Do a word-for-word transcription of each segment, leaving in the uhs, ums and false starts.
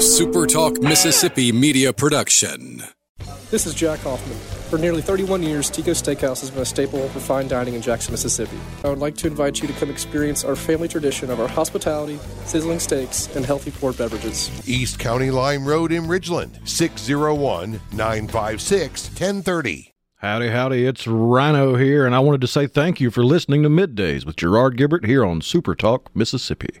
a Super Talk Mississippi media production. This is Jack Hoffman. For nearly thirty-one years, Tico's Steakhouse has been a staple of fine dining in Jackson, Mississippi. I would like to invite you to come experience our family tradition of our hospitality, sizzling steaks, and healthy poured beverages. East County Lime Road in Ridgeland, six oh one, nine five six, one oh three oh. Howdy, howdy, it's Rhino here, and I wanted to say thank you for listening to MidDays with Gerard Gibert here on Super Talk Mississippi.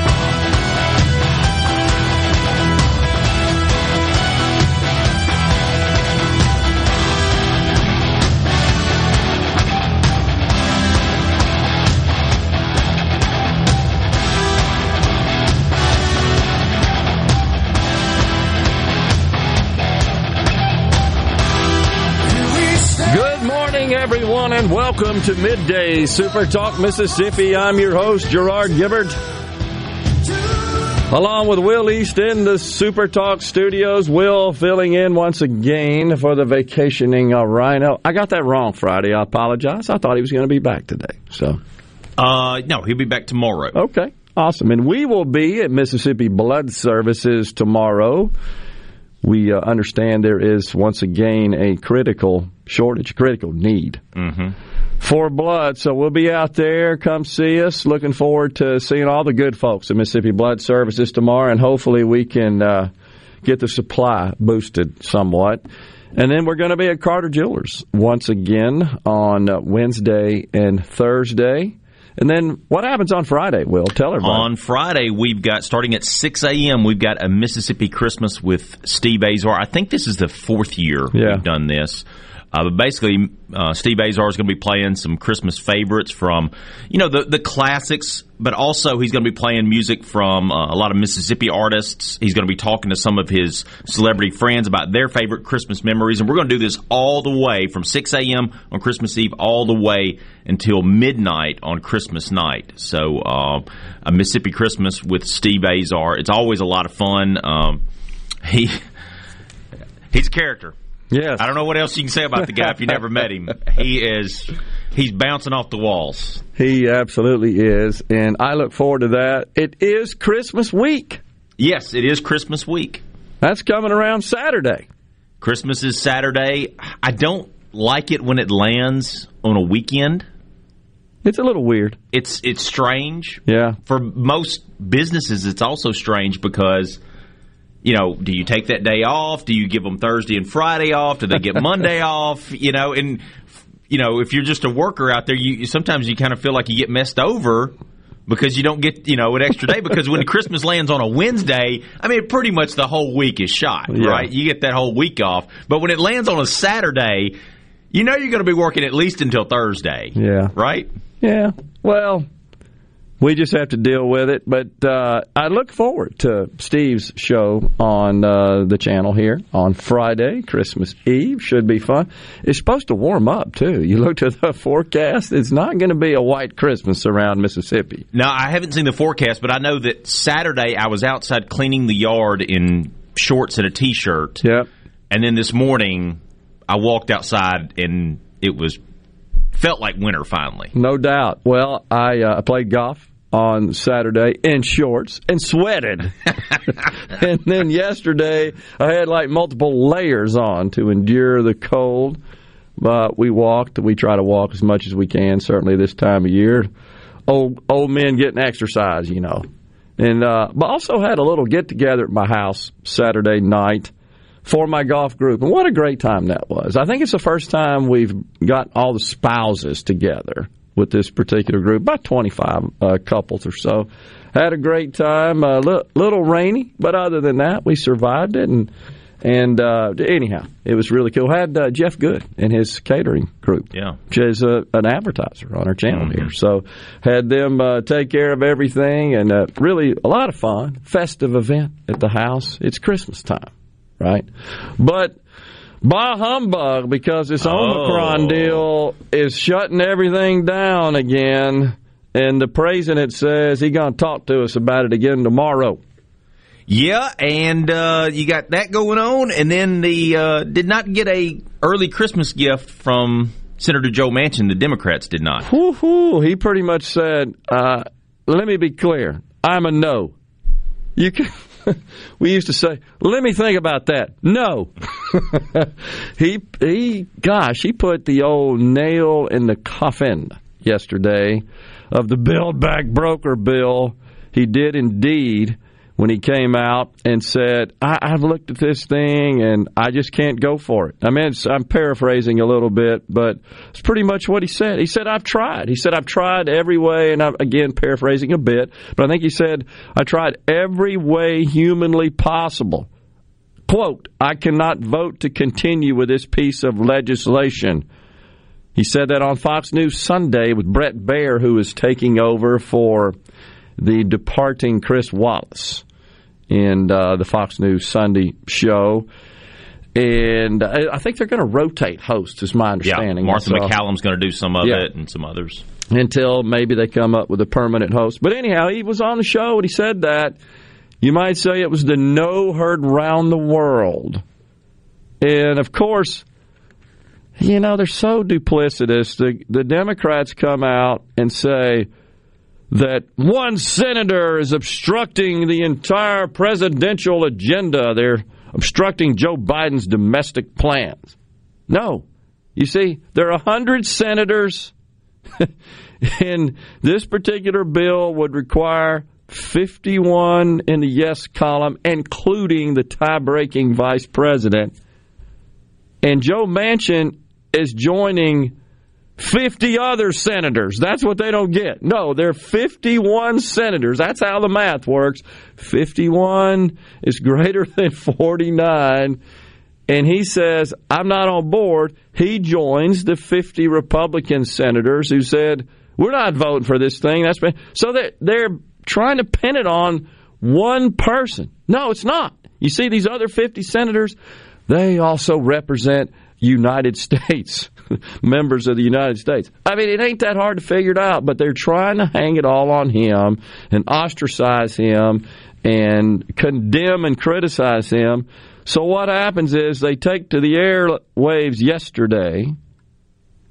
Everyone, and welcome to Midday Super Talk Mississippi. I'm your host, Gerard Gibert, along with Will East in the Super Talk studios. Will filling in once again for the vacationing uh, Rhino. I got that wrong Friday. I apologize. I thought he was going to be back today. So, uh, no, he'll be back tomorrow. Okay, awesome. And we will be at Mississippi Blood Services tomorrow. We uh, understand there is, once again, a critical shortage, critical need mm-hmm. for blood. So we'll be out there. Come see us. Looking forward to seeing all the good folks at Mississippi Blood Services tomorrow, and hopefully we can uh, get the supply boosted somewhat. And then we're going to be at Carter Jewelers once again on uh, Wednesday and Thursday. And then what happens on Friday, Will? Tell everybody. On Friday, we've got, starting at six a.m., we've got a Mississippi Christmas with Steve Azar. I think this is the fourth year yeah. we've done this. Uh, but basically, uh, Steve Azar is going to be playing some Christmas favorites from, you know, the, the classics, but also he's going to be playing music from uh, a lot of Mississippi artists. He's going to be talking to some of his celebrity friends about their favorite Christmas memories. And we're going to do this all the way from six a.m. on Christmas Eve all the way until midnight on Christmas night. So uh, a Mississippi Christmas with Steve Azar. It's always a lot of fun. Um, he he's a character. Yes. I don't know what else you can say about the guy if you never met him. He is, he's bouncing off the walls. He absolutely is, and I look forward to that. It is Christmas week. Yes, it is Christmas week. That's coming around Saturday. Christmas is Saturday. I don't like it when it lands on a weekend. It's a little weird. It's it's strange. Yeah. For most businesses, it's also strange because, you know, do you take that day off? Do you give them Thursday and Friday off? Do they get Monday off? You know, and, you know, if you're just a worker out there, you sometimes you kind of feel like you get messed over because you don't get, you know, an extra day. Because when Christmas lands on a Wednesday, I mean, pretty much the whole week is shot, yeah. right? You get that whole week off. But when it lands on a Saturday, you know you're going to be working at least until Thursday. Yeah. Right? Yeah. Well, we just have to deal with it, but uh, I look forward to Steve's show on uh, the channel here on Friday, Christmas Eve. Should be fun. It's supposed to warm up, too. You look to the forecast, it's not going to be a white Christmas around Mississippi. No, I haven't seen the forecast, but I know that Saturday I was outside cleaning the yard in shorts and a T-shirt. Yep. And then this morning I walked outside and it was felt like winter finally. No doubt. Well, I uh, played golf on Saturday in shorts and sweated. And then yesterday I had like multiple layers on to endure the cold. But we walked. We try to walk as much as we can, certainly this time of year. Old old men getting exercise, you know. And uh, but also had a little get-together at my house Saturday night for my golf group. And what a great time that was. I think it's the first time we've got all the spouses together with this particular group, about twenty-five uh, couples or so. Had a great time, a uh, li- little rainy, but other than that, we survived it. And and uh, anyhow, it was really cool. Had uh, Jeff Good and his catering group, yeah. which is uh, an advertiser on our channel mm-hmm. here. So had them uh, take care of everything, and uh, really a lot of fun, festive event at the house. It's Christmas time, right? But bah humbug, because this Omicron oh. deal is shutting everything down again, And the praise in it says he's going to talk to us about it again tomorrow. Yeah, and uh, you got that going on. And then the uh, did not get a early Christmas gift from Senator Joe Manchin. The Democrats did not. Woo-hoo. He pretty much said, uh, let me be clear. I'm a no. You can... We used to say, let me think about that. No. he, he, gosh, he put the old nail in the coffin yesterday of the Build Back Broker bill. He did indeed when he came out and said, I, I've looked at this thing and I just can't go for it. I mean, it's, I'm paraphrasing a little bit, but it's pretty much what he said. He said, I've tried. He said, I've tried every way, and I'm, again, paraphrasing a bit, but I think he said, I tried every way humanly possible. Quote, I cannot vote to continue with this piece of legislation. He said that on Fox News Sunday with Brett Baer, who is taking over for the departing Chris Wallace in uh, the Fox News Sunday show. And uh, I think they're going to rotate hosts, is my understanding. Yeah, Martha so, McCallum's going to do some of yeah. it and some others. Until maybe they come up with a permanent host. But anyhow, he was on the show and he said that. You might say it was the no heard round the world. And, of course, you know, they're so duplicitous. The, the Democrats come out and say that one senator is obstructing the entire presidential agenda. They're obstructing Joe Biden's domestic plans. No. You see, there are one hundred senators, and this particular bill would require fifty-one in the yes column, including the tie-breaking vice president. And Joe Manchin is joining fifty other senators. That's what they don't get. No, there are fifty-one senators. That's how the math works. fifty-one is greater than forty-nine. And he says, I'm not on board. He joins the fifty Republican senators who said, we're not voting for this thing. That's been... So they're, they're trying to pin it on one person. No, it's not. You see, these other fifty senators, they also represent United States, members of the United States. I mean, it ain't that hard to figure it out, but they're trying to hang it all on him and ostracize him and condemn and criticize him. So what happens is they take to the airwaves yesterday,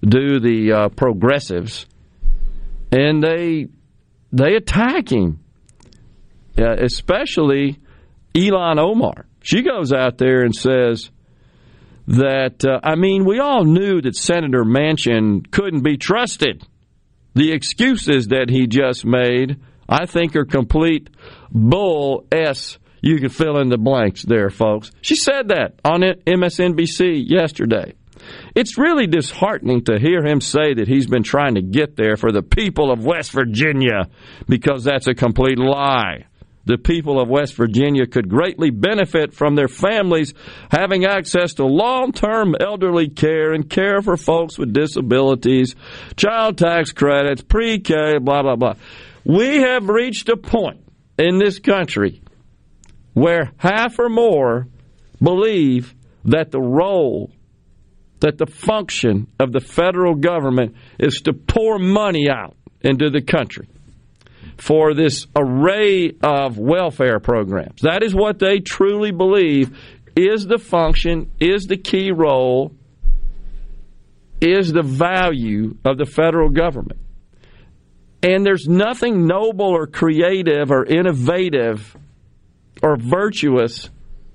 do the uh, progressives, and they they attack him, uh, especially Ilhan Omar. She goes out there and says that, uh, I mean, we all knew that Senator Manchin couldn't be trusted. The excuses that he just made, I think, are complete bull s. You can fill in the blanks there, folks. She said that on M S N B C yesterday. It's really disheartening to hear him say that he's been trying to get there for the people of West Virginia, because that's a complete lie. The people of West Virginia could greatly benefit from their families having access to long-term elderly care and care for folks with disabilities, child tax credits, pre-K, blah, blah, blah. We have reached a point in this country where half or more believe that the role, that the function of the federal government is to pour money out into the country for this array of welfare programs. That is what they truly believe is the function, is the key role, is the value of the federal government. And there's nothing noble or creative or innovative or virtuous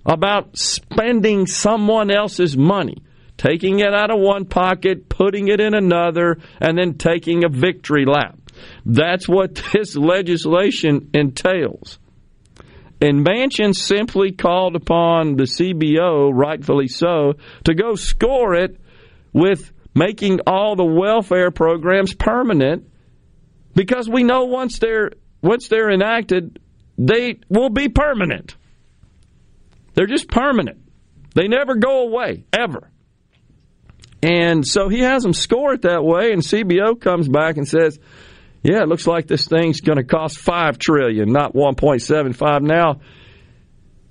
about spending someone else's money, taking it out of one pocket, putting it in another, and then taking a victory lap. That's what this legislation entails. And Manchin simply called upon the C B O, rightfully so, to go score it with making all the welfare programs permanent, because we know once they're once they're enacted, they will be permanent. They're just permanent. They never go away, ever. And so he has them score it that way, and C B O comes back and says, yeah, it looks like this thing's going to cost five trillion dollars, not one point seven five now.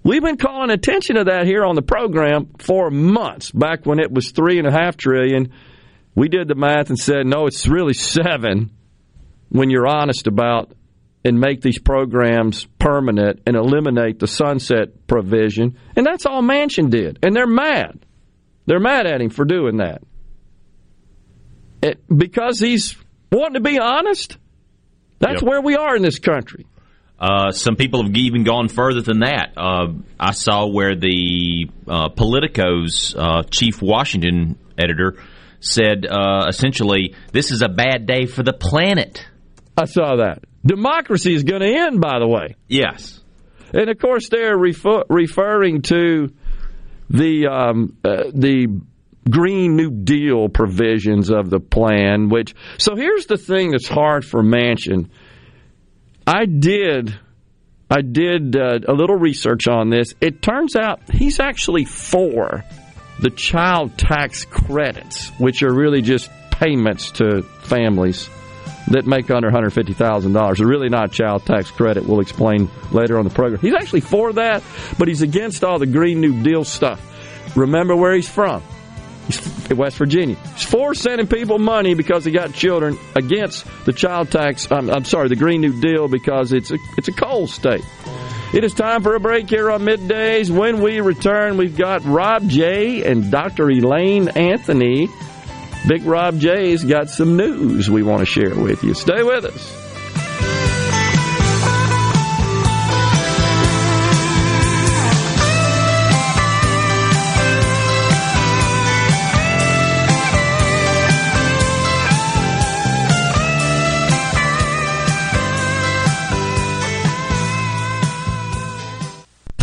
We've been calling attention to that here on the program for months. Back when it was three and a half trillion dollars, we did the math and said, no, it's really seven. when you're honest about and make these programs permanent and eliminate the sunset provision. And that's all Manchin did. And they're mad. They're mad at him for doing that. It, because he's wanting to be honest. That's yep. where we are in this country. Uh, some people have even gone further than that. Uh, I saw where the uh, Politico's uh, chief Washington editor said, uh, essentially, this is a bad day for the planet. I saw that. Democracy is going to end, by the way. Yes. And, of course, they're refer- referring to the um, uh, the Green New Deal provisions of the plan. Which So here's the thing that's hard for Manchin. I did I did uh, a little research on this. It turns out he's actually for the child tax credits, which are really just payments to families that make under one hundred fifty thousand dollars. They're really not child tax credit. We'll explain later on the program. He's actually for that, but he's against all the Green New Deal stuff. Remember where he's from. He's in West Virginia. He's for sending people money because they got children, against the child tax, I'm, I'm sorry, the Green New Deal, because it's a, it's a coal state. It is time for a break here on MidDays. When we return, we've got Rob Jay and Doctor Elaine Anthony. Big Rob Jay's got some news we want to share with you. Stay with us.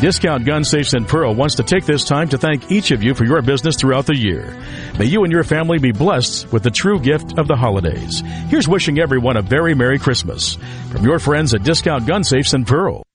Discount Gun Safes in Pearl wants to take this time to thank each of you for your business throughout the year. May you and your family be blessed with the true gift of the holidays. Here's wishing everyone a very Merry Christmas from your friends at Discount Gun Safes in Pearl.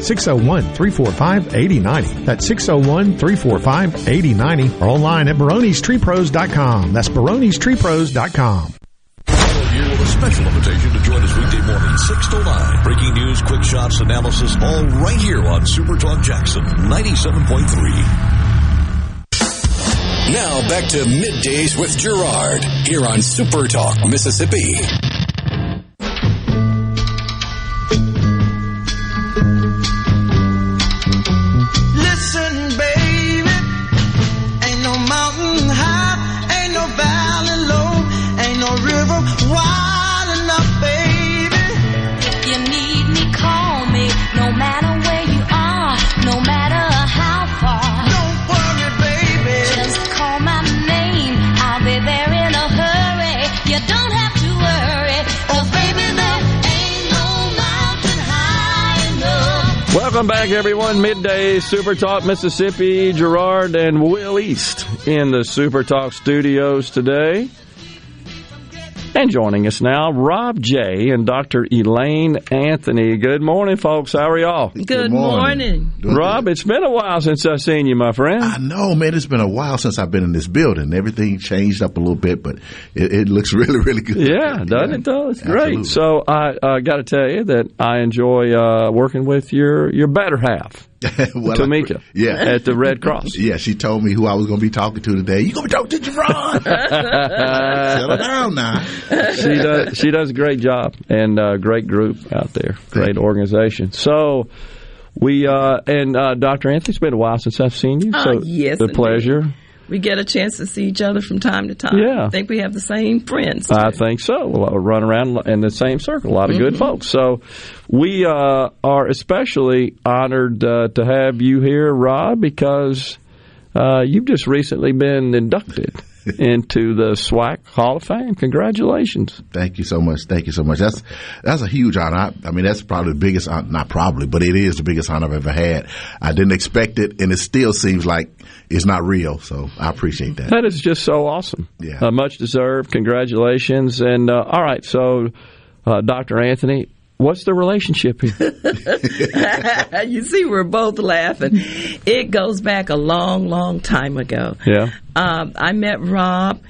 six oh one, three four five, eight oh nine oh. That's six oh one, three four five, eight oh nine oh. Or online at baronis tree pros dot com. That's baronis tree pros dot com. With a special invitation to join us weekday morning, six to nine. Breaking news, quick shots, analysis, all right here on Super Talk Jackson ninety-seven point three. Now back to MidDays with Gerard here on Super Talk Mississippi. Welcome back, everyone. MidDays, Super Talk Mississippi. Gerard and Will East in the Super Talk studios today. And joining us now, Rob Jay and Doctor Elaine Anthony. Good morning, folks. How are y'all? Good, good morning. morning. Rob, good. It's been a while since I've seen you, my friend. I know, man. It's been a while since I've been in this building. Everything changed up a little bit, but it, it looks really, really good. Yeah, doesn't yeah. it, though? It's Absolutely. great. So I uh, got to tell you that I enjoy uh, working with your, your better half. well, Tamika, I, yeah, at the Red Cross. Yeah, she told me who I was going to be talking to today. You going to talk to Javon? Settle down now. she does. She does a great job and a great group out there. Great organization. So we uh, and uh, Doctor Anthony, it's been a while since I've seen you. So oh, yes, the indeed. pleasure. We get a chance to see each other from time to time. Yeah. I think we have the same friends. Too. I think so. We'll run around in the same circle. A lot of mm-hmm. good folks. So we uh, are especially honored uh, to have you here, Rob, because uh, you've just recently been inducted into the SWAC Hall of Fame. Congratulations. Thank you so much. Thank you so much. That's that's a huge honor. I, I mean, that's probably the biggest honor, not probably, but it is the biggest honor I've ever had. I didn't expect it, and it still seems like it's not real, so I appreciate that. That is just so awesome. Yeah. Uh, much deserved. Congratulations. And, uh, all right, so, uh, Doctor Anthony, what's the relationship here? You see, we're both laughing. It goes back a long, long time ago. Yeah. Um, I met Rob.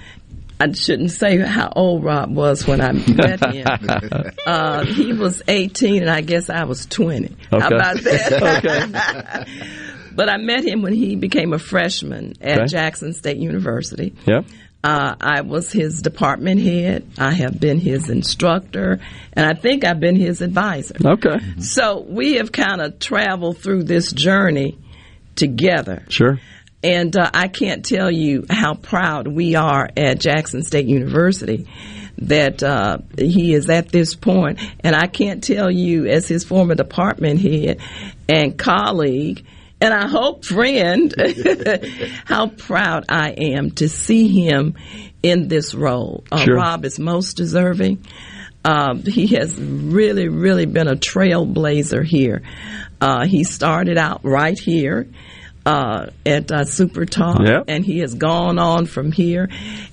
I shouldn't say how old Rob was when I met him. uh, he was eighteen, and I guess I was twenty. Okay. How about that? Okay. But I met him when he became a freshman at okay. Jackson State University. Yeah. Uh, I was his department head. I have been his instructor, and I think I've been his advisor. Okay. So we have kind of traveled through this journey together. Sure. And uh, I can't tell you how proud we are at Jackson State University that uh, he is at this point. And I can't tell you, as his former department head and colleague, and I hope friend, how proud I am to see him in this role. Uh, sure. Rob is most deserving. Um, he has really, really been a trailblazer here. Uh, he started out right here uh, at uh, Super Talk, yep. and he has gone on from here.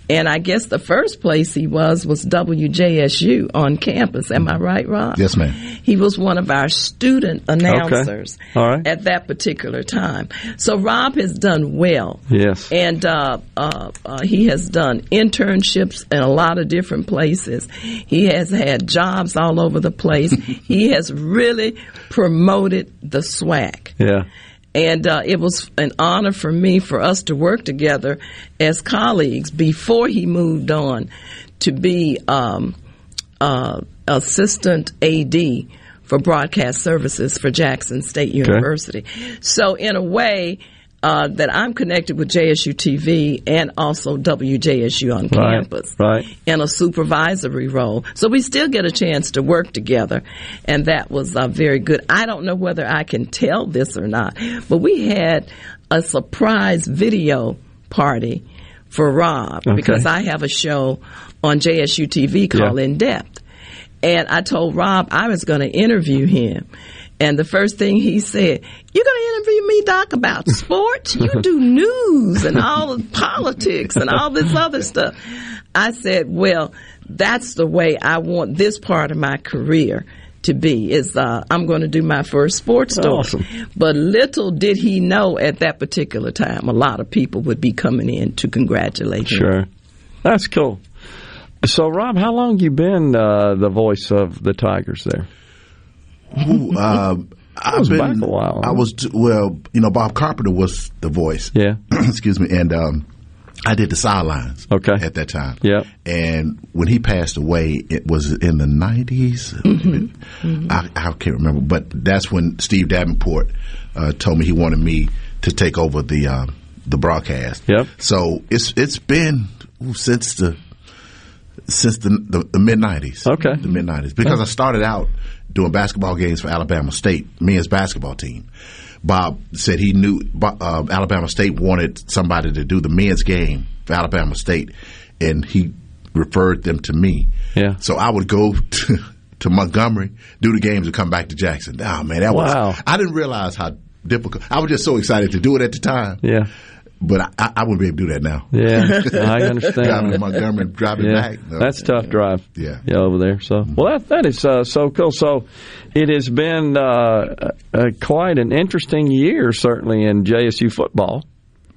And I guess the first place he was was W J S U on campus. Am I right, Rob? Yes, ma'am. He was one of our student announcers okay. All right. at that particular time. So Rob has done well. Yes. And uh, uh, uh, he has done internships in a lot of different places. He has had jobs all over the place. He has really promoted the SWAC. Yeah. And uh, it was an honor for me for us to work together as colleagues before he moved on to be um, uh, assistant A D for broadcast services for Jackson State University. Okay. So in a way uh, that I'm connected with J S U T V and also W J S U on right, campus right. in a supervisory role. So we still get a chance to work together, and that was uh, very good. I don't know whether I can tell this or not, but we had a surprise video party for Rob okay. because I have a show on J S U T V called yeah. In Depth. And I told Rob I was going to interview him. And the first thing he said, "You're going to interview me, Doc, about sports? You do news and all politics and all this other stuff." I said, well, that's the way I want this part of my career to be, is uh, I'm going to do my first sports story. Awesome. But little did he know at that particular time, a lot of people would be coming in to congratulate him. Sure. That's cool. So, Rob, how long you been uh, the voice of the Tigers there? Ooh, uh, I've was been, back a while. Huh? I was well, you know. Bob Carpenter was the voice. Yeah. Excuse me. And um, I did the sidelines okay. at that time. Yep. And when he passed away, it was in the nineties. Mm-hmm. Mm-hmm. I, I can't remember. But that's when Steve Davenport uh, told me he wanted me to take over the uh, the broadcast. Yep. So it's it's been since the since the, the, the mid-nineties. Okay. The mid-nineties. Because okay. I started out doing basketball games for Alabama State, men's basketball team. Bob said he knew uh, Alabama State wanted somebody to do the men's game for Alabama State, and he referred them to me. Yeah. So I would go to, to Montgomery, do the games, and come back to Jackson. Oh, man, that wow. was – I didn't realize how difficult – I was just so excited to do it at the time. Yeah. But I, I, I wouldn't be able to do that now. Yeah, I understand. Driving to Montgomery, driving yeah. back. No. That's a tough drive. Yeah. yeah, over there. So, mm-hmm. Well, that, that is uh, so cool. So it has been uh, uh, quite an interesting year, certainly, in J S U football.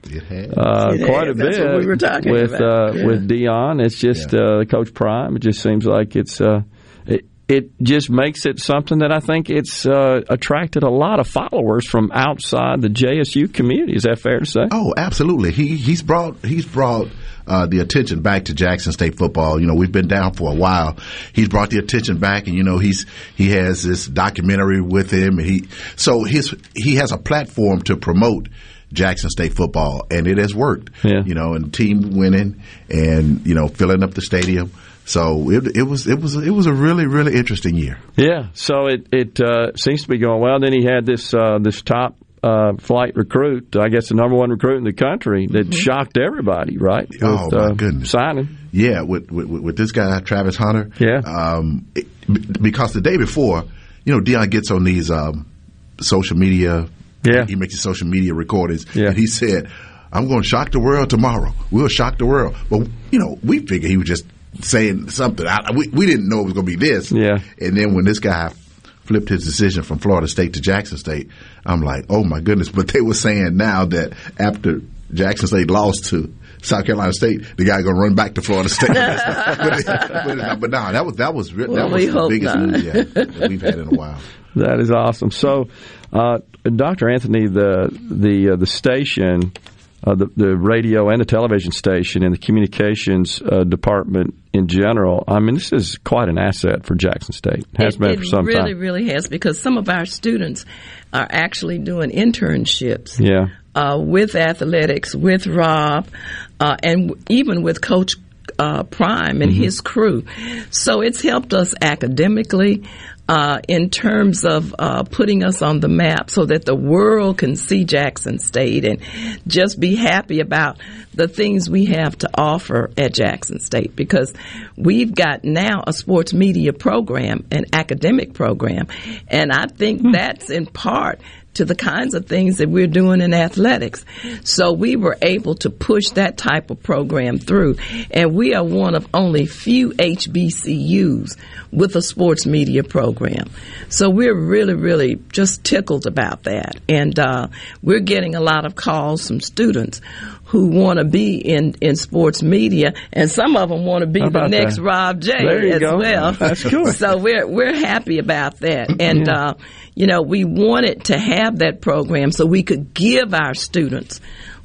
It has. Uh, it quite has. a That's bit. That's what we were talking with, about. Uh, yeah. With Deion, it's just yeah. uh, Coach Prime. It just seems like it's uh, it, it just makes it something that I think it's uh, attracted a lot of followers from outside the J S U community. Is that fair to say? Oh, absolutely. He he's brought he's brought uh, the attention back to Jackson State football. You know, we've been down for a while. He's brought the attention back, and you know, he's he has this documentary with him. He so his he has a platform to promote Jackson State football, and it has worked. Yeah. You know, and team winning, and you know, filling up the stadium. So it, it was it was it was a really really interesting year. Yeah. So it it uh, seems to be going well. Then he had this uh, this top uh, flight recruit, I guess the number one recruit in the country, that mm-hmm. shocked everybody, right? With, oh my uh, goodness! Signing. Yeah, with, with with this guy Travis Hunter. Yeah. Um, it, because the day before, you know, Deion gets on these um, social media. Yeah. He makes his social media recordings, yeah. and he said, "I'm going to shock the world tomorrow. We'll shock the world." But you know, we figured he was just saying something. I, we, we didn't know it was going to be this. Yeah. And then when this guy flipped his decision from Florida State to Jackson State, I'm like, oh, my goodness. But they were saying now that after Jackson State lost to South Carolina State, the guy going to run back to Florida State. but, but, but no, that was, that was, well, that was we the biggest news yeah, that we've had in a while. That is awesome. So, uh, Doctor Anthony, the, the, uh, the station – Uh, the, the radio and the television station and the communications uh, department in general, I mean, this is quite an asset for Jackson State. Has it, been for some really, time. It really, really has, because some of our students are actually doing internships yeah. uh, with athletics, with Rob, uh, and even with Coach uh, Prime and mm-hmm. his crew. So it's helped us academically. Uh, in terms of uh, putting us on the map so that the world can see Jackson State and just be happy about the things we have to offer at Jackson State, because we've got now a sports media program, an academic program, and I think mm-hmm. that's in part to the kinds of things that we're doing in athletics. So we were able to push that type of program through, and we are one of only few H B C Us with a sports media program. So we're really, really just tickled about that. And uh, we're getting a lot of calls from students who want to be in, in sports media, and some of them want to be the next that? Rob Jay as go. well. That's cool. So we're we're happy about that. And, yeah. uh, you know, we wanted to have that program so we could give our students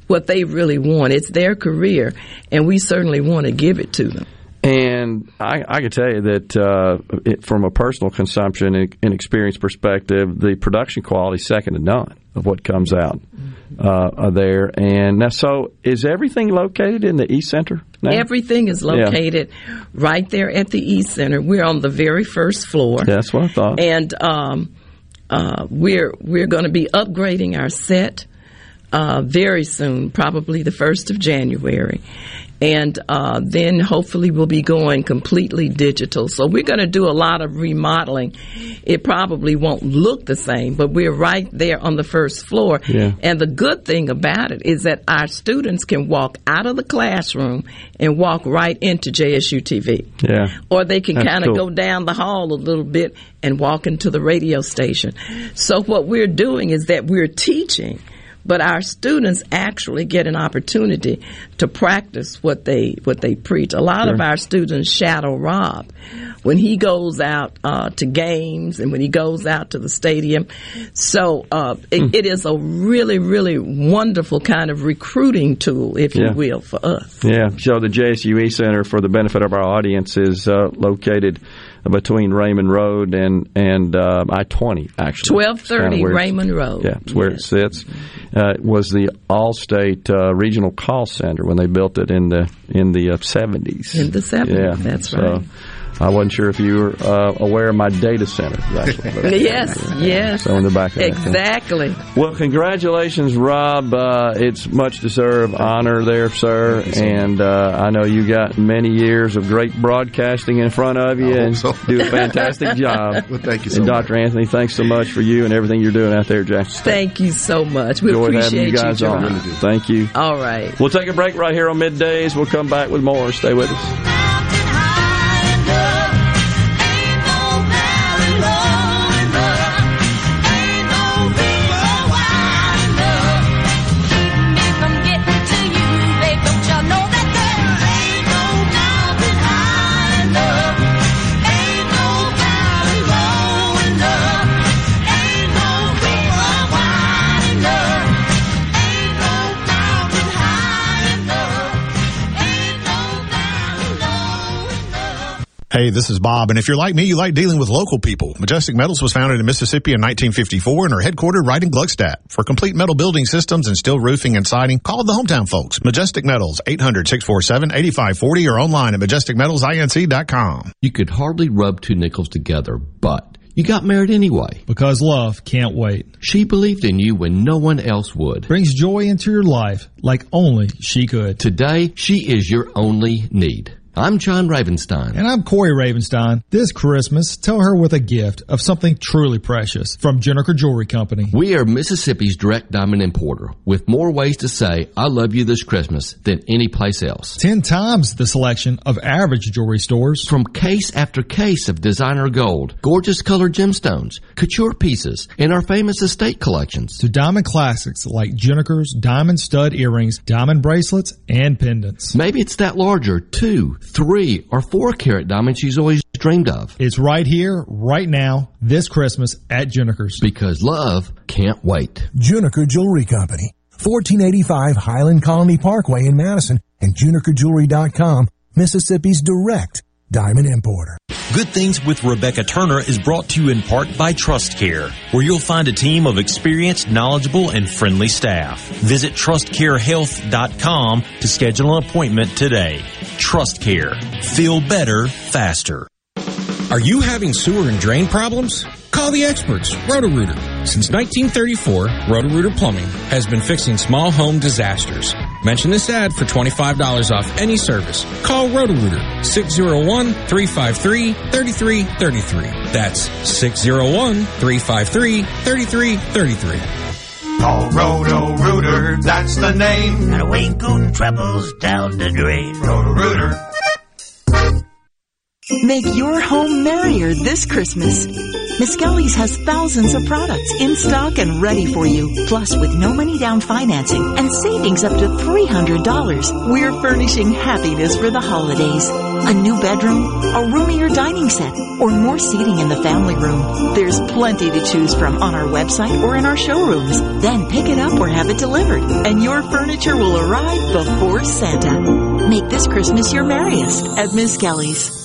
what they really want. It's their career, and we certainly want to give it to them. And I, I can tell you that uh, it, from a personal consumption and experience perspective, the production quality is second to none of what comes out uh, there. And now, so is everything located in the East Center now? Everything is located yeah. right there at the East Center. We're on the very first floor. That's what I thought. And um, uh, we're we're going to be upgrading our set uh, very soon, probably the first of January. And uh, then hopefully we'll be going completely digital. So we're going to do a lot of remodeling. It probably won't look the same, but we're right there on the first floor. Yeah. And the good thing about it is that our students can walk out of the classroom and walk right into J S U T V. Yeah. Or they can kind of cool. go down the hall a little bit and walk into the radio station. So what we're doing is that we're teaching but our students actually get an opportunity to practice what they what they preach. A lot sure. of our students shadow Rob when he goes out uh, to games and when he goes out to the stadium. So uh, it, mm. it is a really, really wonderful kind of recruiting tool, if yeah. you will, for us. Yeah. So the J S U E Center, for the benefit of our audience, is uh, located between Raymond Road and, and uh, I twenty, actually. twelve thirty Raymond Road. Yeah, it's where yes. it sits. Uh, it was the All-State uh, Regional Call Center when they built it in the in the uh, seventies. In the seventies, yeah. that's so, right. I wasn't sure if you were uh, aware of my data center. Actually, yes, yeah. yes. So in the back of exactly. That well, congratulations, Rob. Uh, it's much deserved honor there, sir. And uh, I know you got many years of great broadcasting in front of you, and so. do a fantastic job. Well, thank you so and much. Doctor Anthony, thanks so much for you and everything you're doing out there at Jackson State. Thank you so much. We Enjoyed appreciate you guys you, on. Thank you. All right. We'll take a break right here on MidDays. We'll come back with more. Stay with us. Hey, this is Bob, and if you're like me, you like dealing with local people. Majestic Metals was founded in Mississippi in nineteen fifty-four and are headquartered right in Gluckstadt. For complete metal building systems and steel roofing and siding, call the hometown folks. Majestic Metals, eight hundred, six four seven, eight five four zero or online at majestic metals inc dot com. You could hardly rub two nickels together, but you got married anyway. Because love can't wait. She believed in you when no one else would. Brings joy into your life like only she could. Today, she is your only need. I'm John Ravenstein. And I'm Corey Ravenstein. This Christmas, tell her with a gift of something truly precious from Jenniker Jewelry Company. We are Mississippi's direct diamond importer with more ways to say I love you this Christmas than any place else. Ten times the selection of average jewelry stores. From case after case of designer gold, gorgeous colored gemstones, couture pieces, and our famous estate collections. To diamond classics like Jenniker's diamond stud earrings, diamond bracelets, and pendants. Maybe it's that larger, too. Three or four carat diamonds she's always dreamed of. It's right here, right now, this Christmas at Juniker's. Because love can't wait. Juniker Jewelry Company, fourteen eighty-five Highland Colony Parkway in Madison, and juniker jewelry dot com, Mississippi's direct diamond importer. Good Things with Rebecca Turner is brought to you in part by Trust Care, where you'll find a team of experienced, knowledgeable, and friendly staff. Visit trust care health dot com to schedule an appointment today. Trust Care. Feel better, faster. Are you having sewer and drain problems? Call the experts, Roto-Rooter. Since nineteen thirty-four, Roto-Rooter Plumbing has been fixing small home disasters. Mention this ad for twenty-five dollars off any service. Call Roto-Rooter, six oh one, three five three, three three three three. That's six oh one, three five three, three three three three. Call Roto-Rooter, that's the name. Now ain't going troubles down the drain. Roto-Rooter. Make your home merrier this Christmas. Miskelly's has thousands of products in stock and ready for you. Plus, with no money down financing and savings up to three hundred dollars, we're furnishing happiness for the holidays. A new bedroom, a roomier dining set, or more seating in the family room. There's plenty to choose from on our website or in our showrooms. Then pick it up or have it delivered, and your furniture will arrive before Santa. Make this Christmas your merriest at Miskelly's.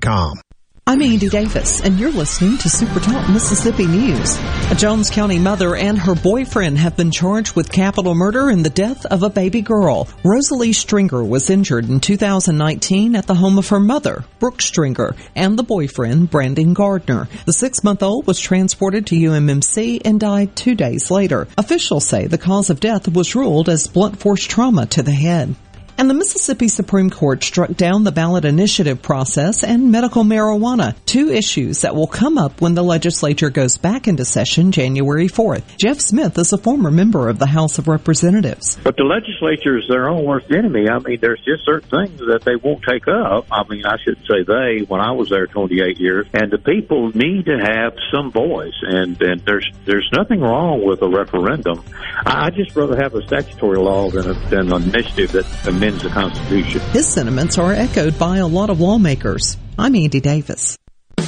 com. I'm Andy Davis, and you're listening to Super Talk Mississippi News. A Jones County mother and her boyfriend have been charged with capital murder in the death of a baby girl. Rosalie Stringer was injured in two thousand nineteen at the home of her mother, Brooke Stringer, and the boyfriend, Brandon Gardner. The six-month-old was transported to U M M C and died two days later. Officials say the cause of death was ruled as blunt force trauma to the head. And the Mississippi Supreme Court struck down the ballot initiative process and medical marijuana, two issues that will come up when the legislature goes back into session January fourth. Jeff Smith is a former member of the House of Representatives. But the legislature is their own worst enemy. I mean, there's just certain things that they won't take up. I mean, I should say they, when I was there twenty-eight years, and the people need to have some voice, and, and there's there's nothing wrong with a referendum. I just rather have a statutory law than, a, than an initiative that amends the Constitution. His sentiments are echoed by a lot of lawmakers. I'm Andy Davis.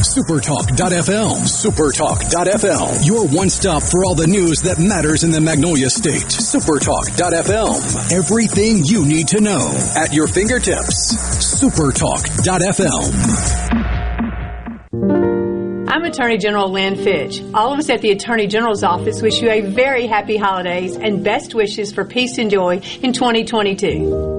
Supertalk dot f m. Supertalk dot f m. Your one stop for all the news that matters in the Magnolia State. Supertalk dot f m. Everything you need to know at your fingertips. Supertalk dot f m. I'm Attorney General Lynn Fitch. All of us at the Attorney General's office wish you a very happy holidays and best wishes for peace and joy in twenty twenty-two.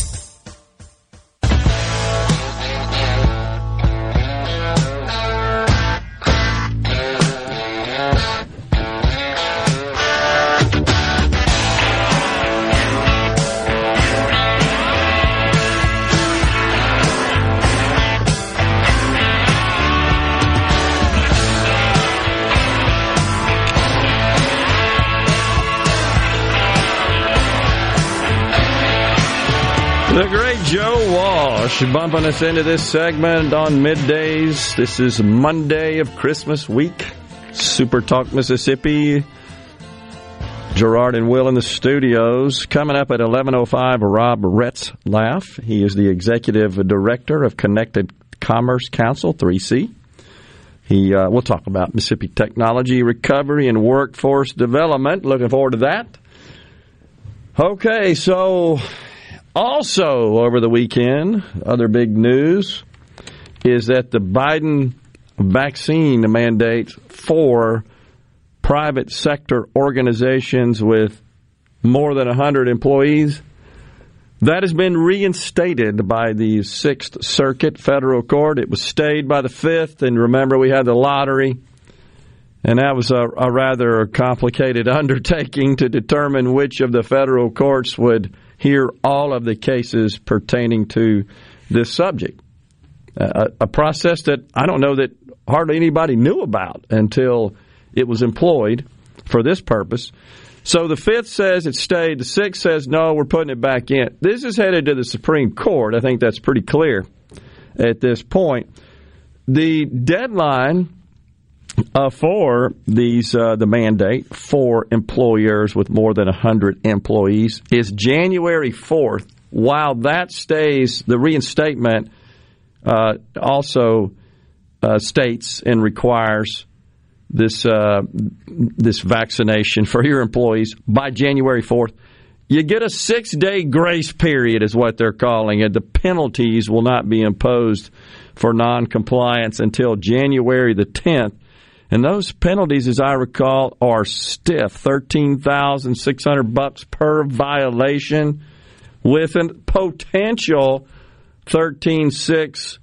Joe Walsh bumping us into this segment on MidDays. This is Monday of Christmas week. Super Talk Mississippi. Gerard and Will in the studios. Coming up at eleven oh five, Rob Retzlaff. He is the executive director of Connected Commerce Council, three C. He uh, we'll talk about Mississippi technology recovery and workforce development. Looking forward to that. Okay, so... Also, over the weekend, other big news is that the Biden vaccine mandates for private sector organizations with more than one hundred employees, that has been reinstated by the Sixth Circuit Federal Court. It was stayed by the Fifth, and remember, we had the lottery, and that was a, a rather complicated undertaking to determine which of the federal courts would hear all of the cases pertaining to this subject, uh, a process that I don't know that hardly anybody knew about until it was employed for this purpose. So the Fifth says it stayed. The Sixth says, no, we're putting it back in. This is headed to the Supreme Court. I think that's pretty clear at this point. The deadline uh, for these uh, the mandate for employers with more than one hundred employees is January fourth. While that stays, the reinstatement uh, also uh, states and requires this uh, this vaccination for your employees by January fourth. You get a six-day grace period is what they're calling it. The penalties will not be imposed for noncompliance until January the tenth. And those penalties, as I recall, are stiff, thirteen thousand six hundred dollars per violation with a potential thirteen thousand six hundred dollars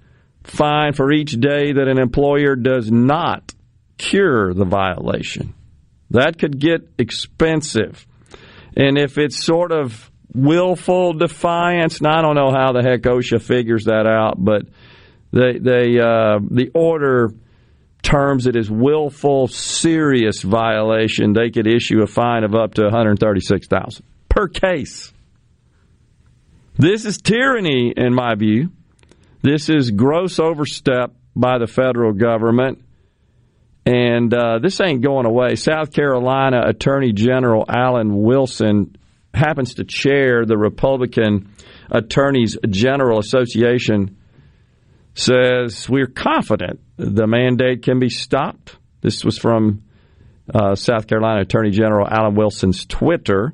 fine for each day that an employer does not cure the violation. That could get expensive. And if it's sort of willful defiance, and I don't know how the heck OSHA figures that out, but they, they uh, the order terms it as willful, serious violation, they could issue a fine of up to one hundred thirty-six thousand dollars per case. This is tyranny, in my view. This is gross overstep by the federal government, and uh, this ain't going away. South Carolina Attorney General Alan Wilson happens to chair the Republican Attorneys General Association, says we're confident the mandate can be stopped. This was from uh, South Carolina Attorney General Alan Wilson's Twitter,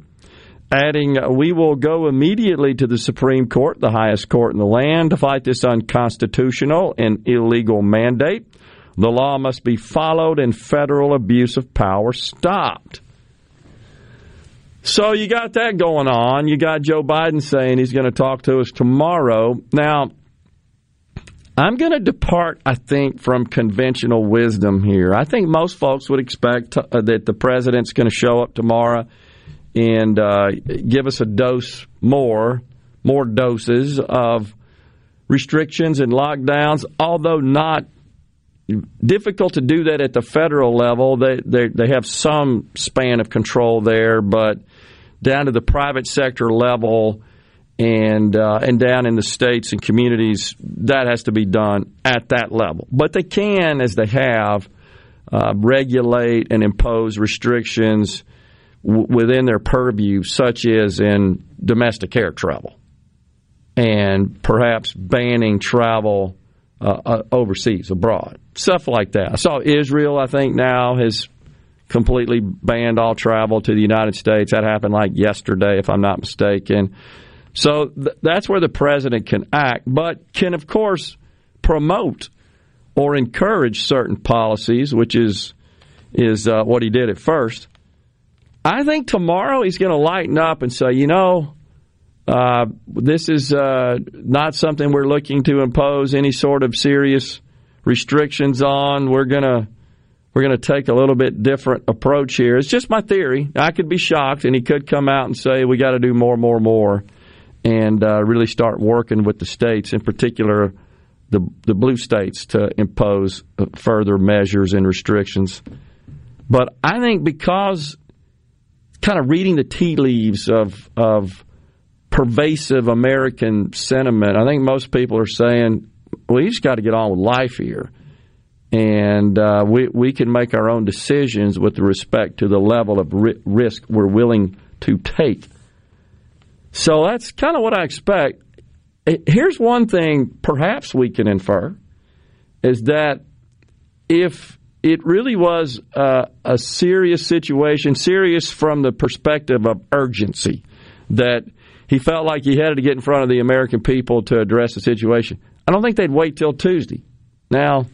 adding, we will go immediately to the Supreme Court, the highest court in the land, to fight this unconstitutional and illegal mandate. The law must be followed and federal abuse of power stopped. So you got that going on. You got Joe Biden saying he's going to talk to us tomorrow. Now, I'm going to depart, I think, from conventional wisdom here. I think most folks would expect to, uh, that the president's going to show up tomorrow and uh, give us a dose more, more doses of restrictions and lockdowns, although not difficult to do that at the federal level. They, they, they have some span of control there, but down to the private sector level, And uh, and down in the states and communities, that has to be done at that level. But they can, as they have, uh, regulate and impose restrictions w- within their purview, such as in domestic air travel and perhaps banning travel uh, uh, overseas, abroad, stuff like that. I saw Israel, I think, now has completely banned all travel to the United States. That happened like yesterday, if I'm not mistaken. So th- that's where the president can act, but can, of course, promote or encourage certain policies, which is is uh, what he did at first. I think tomorrow he's going to lighten up and say, you know, uh, this is uh, not something we're looking to impose any sort of serious restrictions on. We're gonna we're gonna take a little bit different approach here. It's just my theory. I could be shocked, and he could come out and say we got to do more, more, more. And uh, really start working with the states, in particular the the blue states, to impose further measures and restrictions. But I think because kind of reading the tea leaves of of pervasive American sentiment, I think most people are saying, well, you just got to get on with life here. And uh, we, we can make our own decisions with respect to the level of ri- risk we're willing to take. So that's kind of what I expect. Here's one thing perhaps we can infer, is that if it really was a, a serious situation, serious from the perspective of urgency, that he felt like he had to get in front of the American people to address the situation, I don't think they'd wait till Tuesday. Now,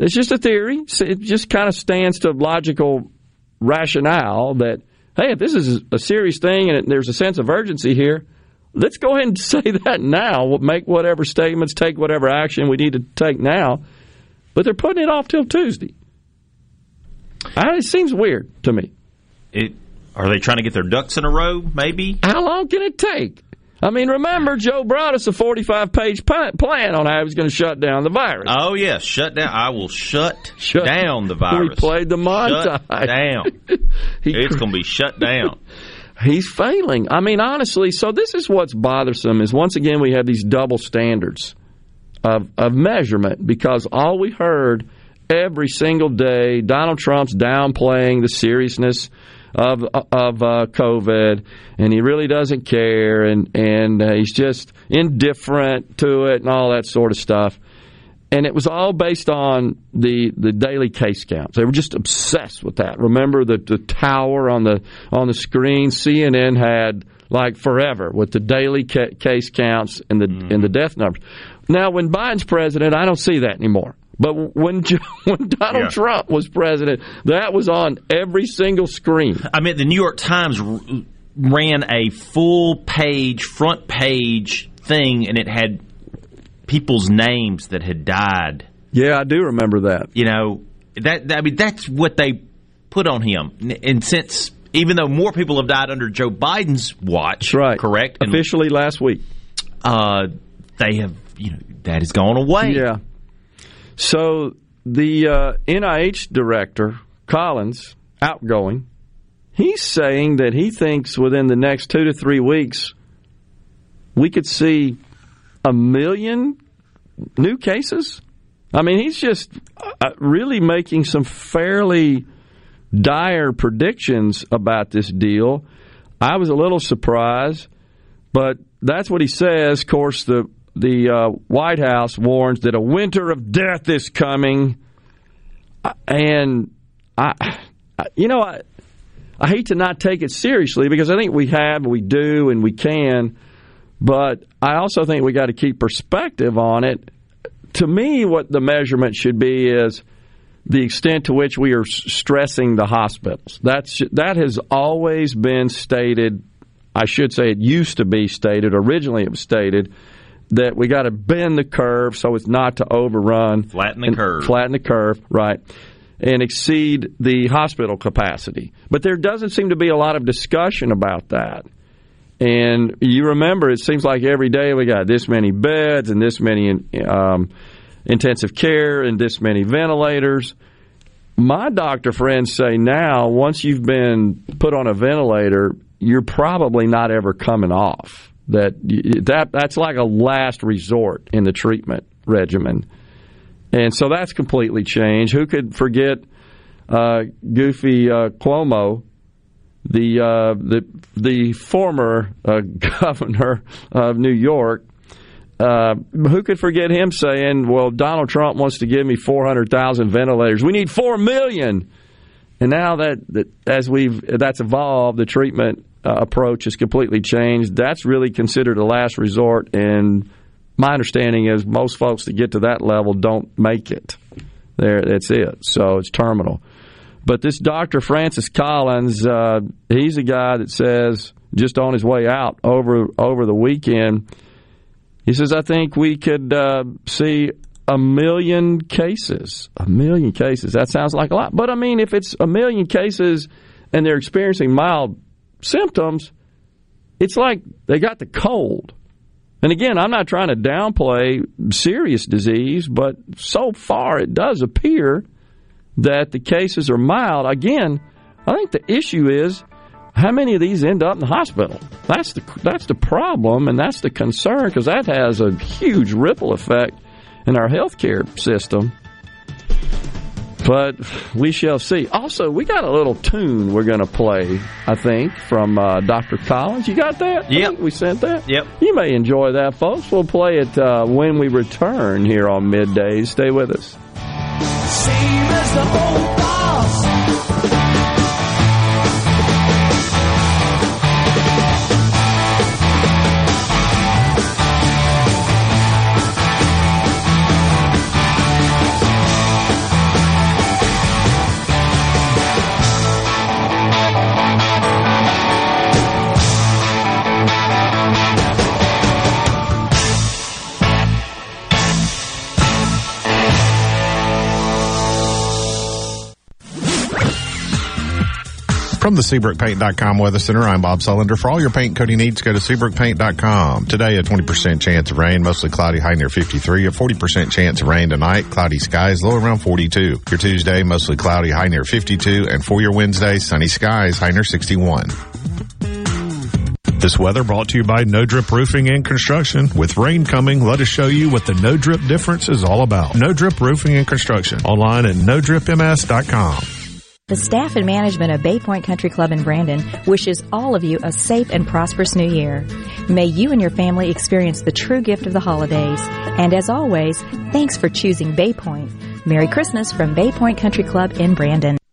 it's just a theory. It just kind of stands to logical rationale that, hey, if this is a serious thing and there's a sense of urgency here, let's go ahead and say that now. We'll make whatever statements, take whatever action we need to take now. But they're putting it off till Tuesday. I, it seems weird to me. It, are they trying to get their ducks in a row, maybe? How long can it take? I mean, remember, Joe brought us a forty-five page plan on how he was going to shut down the virus. Oh, yes, yeah, shut down. I will shut, shut down the virus. We played the montage. Shut down. he, it's going to be shut down. He's failing. I mean, honestly, so this is what's bothersome is, once again, we have these double standards of, of measurement, because all we heard every single day, Donald Trump's downplaying the seriousness of of uh, COVID, and he really doesn't care, and, and uh, he's just indifferent to it and all that sort of stuff. And it was all based on the the daily case counts. They were just obsessed with that. Remember the, the tower on the on the screen? C N N had, like, forever with the daily ca- case counts and the, mm. and the death numbers. Now, when Biden's president, I don't see that anymore. But when Joe, when Donald yeah. Trump was president, that was on every single screen. I mean, the New York Times ran a full-page, front-page thing, and it had people's names that had died. Yeah, I do remember that. You know, that, that I mean, that's what they put on him. And since, even though more people have died under Joe Biden's watch, right. correct? Officially and, last week. Uh, they have, you know, that has gone away. Yeah. So the uh, N I H director, Collins, outgoing, he's saying that he thinks within the next two to three weeks we could see a million new cases. I mean, he's just really making some fairly dire predictions about this deal. I was a little surprised, but that's what he says. Of course, the The uh, White House warns that a winter of death is coming, and I, I you know, I, I hate to not take it seriously because I think we have, we do, and we can, but I also think we got to keep perspective on it. To me, what the measurement should be is the extent to which we are stressing the hospitals. That's that has always been stated. I should say it used to be stated. Originally, it was stated that we got to bend the curve so it's not to overrun. Flatten the curve. Flatten the curve, right, and exceed the hospital capacity. But there doesn't seem to be a lot of discussion about that. And you remember, it seems like every day we got this many beds and this many um, intensive care and this many ventilators. My doctor friends say now, once you've been put on a ventilator, you're probably not ever coming off. That that that's like a last resort in the treatment regimen, and so that's completely changed. Who could forget uh, Goofy uh, Cuomo, the uh, the the former uh, governor of New York? Uh, who could forget him saying, "Well, Donald Trump wants to give me four hundred thousand ventilators. We need four million." And now that, that as we've that's evolved, the treatment Uh, approach is completely changed. That's really considered a last resort, and my understanding is most folks that get to that level don't make it. There, that's it. So it's terminal. But this Doctor Francis Collins, uh, he's a guy that says, just on his way out over over the weekend, he says, I think we could uh, see a million cases. A million cases. That sounds like a lot. But, I mean, if it's a million cases and they're experiencing mild symptoms, it's like they got the cold. And again, I'm not trying to downplay serious disease, but so far it does appear that the cases are mild. Again, I think the issue is how many of these end up in the hospital. That's the that's the problem, and that's the concern, because that has a huge ripple effect in our healthcare system. But we shall see. Also, we got a little tune we're going to play, I think, from uh, Doctor Collins. You got that? Yep. I think we sent that? Yep. You may enjoy that, folks. We'll play it uh, when we return here on MidDays. Stay with us. Same as the old boss. From the Seabrook Paint dot com Weather Center, I'm Bob Sullender. For all your paint coating needs, go to Seabrook Paint dot com. Today, a twenty percent chance of rain, mostly cloudy, high near fifty-three. A forty percent chance of rain tonight, cloudy skies, low around forty-two. Your Tuesday, mostly cloudy, high near fifty-two. And for your Wednesday, sunny skies, high near sixty-one. This weather brought to you by No Drip Roofing and Construction. With rain coming, let us show you what the No Drip difference is all about. No Drip Roofing and Construction, online at no drip m s dot com. The staff and management of Bay Point Country Club in Brandon wishes all of you a safe and prosperous new year. May you and your family experience the true gift of the holidays. And as always, thanks for choosing Bay Point. Merry Christmas from Bay Point Country Club in Brandon.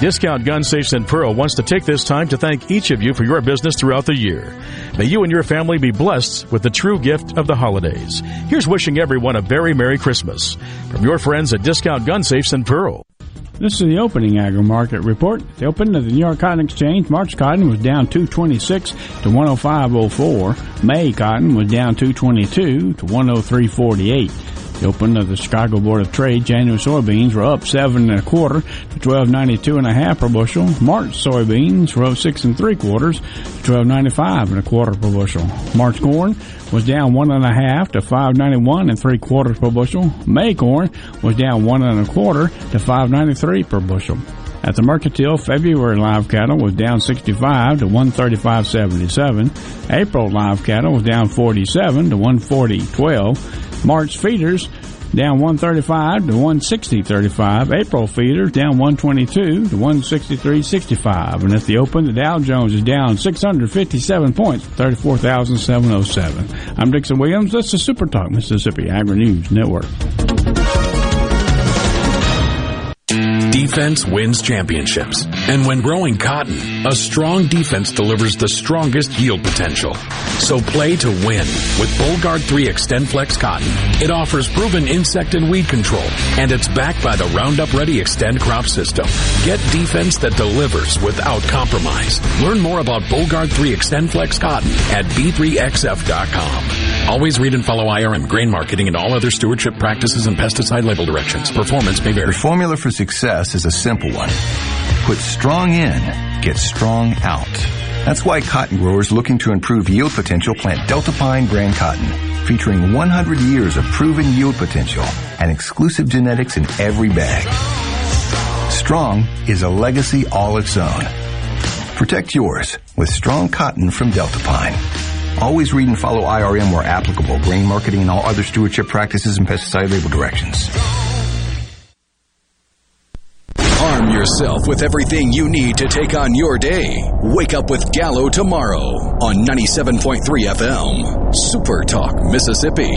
Discount Gun Safes in Pearl wants to take this time to thank each of you for your business throughout the year. May you and your family be blessed with the true gift of the holidays. Here's wishing everyone a very Merry Christmas from your friends at Discount Gun Safes in Pearl. This is the opening agri-market report. At the open of the New York Cotton Exchange, March cotton was down two twenty-six to one oh five oh four. May cotton was down two twenty-two to one oh three forty-eight. The open of the Chicago Board of Trade, January soybeans were up seven and a quarter to twelve ninety two and a half per bushel. March soybeans were up six and three quarters to twelve ninety five and a quarter per bushel. March corn was down one and a half to five ninety one and three quarters per bushel. May corn was down one and a quarter to five ninety three per bushel. At the Mercantile, February live cattle was down sixty-five to one thirty-five seventy-seven. April live cattle was down forty-seven to one forty twelve. March feeders down one thirty-five to one sixty thirty-five. April feeders down one twenty-two to one sixty-three sixty-five. And at the open, the Dow Jones is down six hundred fifty-seven points, thirty-four thousand seven hundred seven. I'm Dixon Williams. This is Super Talk Mississippi Agri-News Network. Defense wins championships. And when growing cotton, a strong defense delivers the strongest yield potential. So play to win with BullGuard three Extend Flex Cotton. It offers proven insect and weed control, and it's backed by the Roundup Ready Extend Crop System. Get defense that delivers without compromise. Learn more about BullGuard three Extend Flex Cotton at b three x f dot com. Always read and follow I R M grain marketing and all other stewardship practices and pesticide label directions. Performance may vary. The formula for success is a simple one. Put strong in, get strong out. That's why cotton growers looking to improve yield potential plant Delta Pine brand cotton, featuring one hundred years of proven yield potential and exclusive genetics in every bag. Strong is a legacy all its own. Protect yours with strong cotton from Delta Pine. Always read and follow I R M where applicable, grain marketing and all other stewardship practices and pesticide label directions. Arm yourself with everything you need to take on your day. Wake up with Gallo tomorrow on ninety-seven point three F M, Super Talk Mississippi.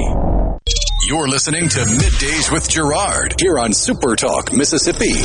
You're listening to MidDays with Gerard here on Super Talk Mississippi.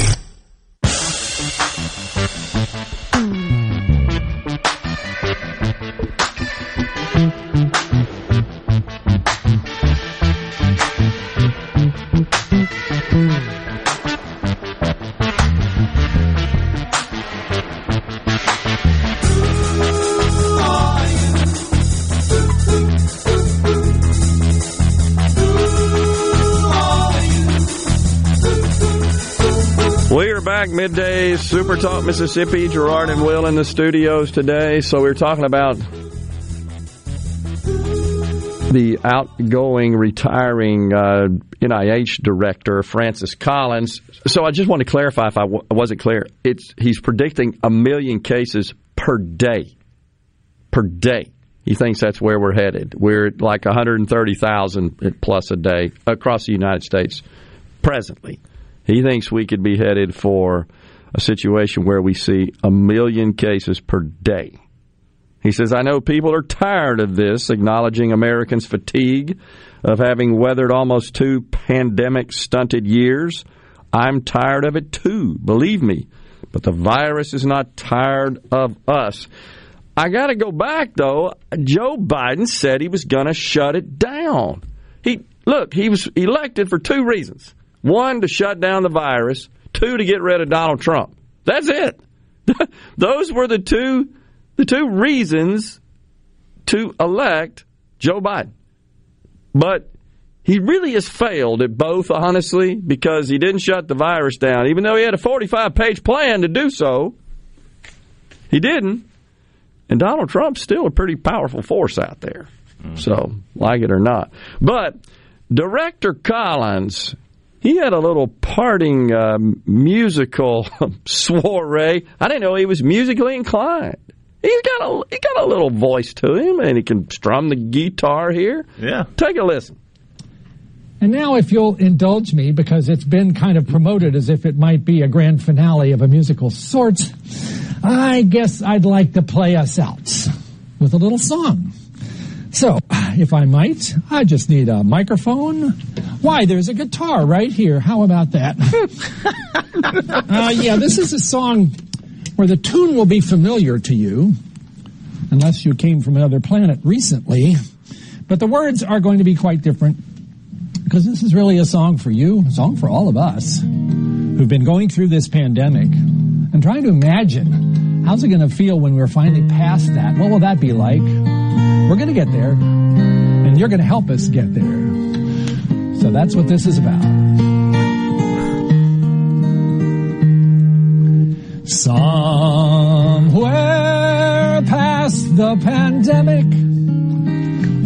MidDays, Super Talk Mississippi. Gerard and Will in the studios today. So we were talking about the outgoing, retiring uh, N I H director, Francis Collins. So I just want to clarify, if I w- wasn't clear, it's he's predicting a million cases per day. Per day. He thinks that's where we're headed. We're at like one hundred thirty thousand plus a day across the United States presently. He thinks we could be headed for a situation where we see a million cases per day. He says, I know people are tired of this, acknowledging Americans' fatigue of having weathered almost two pandemic-stunted years. I'm tired of it too, believe me. But the virus is not tired of us. I got to go back, though. Joe Biden said he was going to shut it down. He look, he was elected for two reasons. One, to shut down the virus. two to get rid of Donald Trump. That's it. Those were the two the two reasons to elect Joe Biden. But he really has failed at both, honestly, because he didn't shut the virus down. Even though he had a forty-five page plan to do so, he didn't. And Donald Trump's still a pretty powerful force out there. Mm-hmm. So, like it or not. But Director Collins, he had a little parting uh, musical soiree. I didn't know he was musically inclined. He's got a he got a little voice to him, and he can strum the guitar here. Yeah, take a listen. And now, if you'll indulge me, because it's been kind of promoted as if it might be a grand finale of a musical sort, I guess I'd like to play us out with a little song. So, if I might, I just need a microphone. Why, there's a guitar right here. How about that? uh, yeah, this is a song where the tune will be familiar to you, unless you came from another planet recently. But the words are going to be quite different, because this is really a song for you, a song for all of us who've been going through this pandemic and trying to imagine, how's it going to feel when we're finally past that? What will that be like? We're going to get there, and you're going to help us get there. So that's what this is about. Somewhere past the pandemic,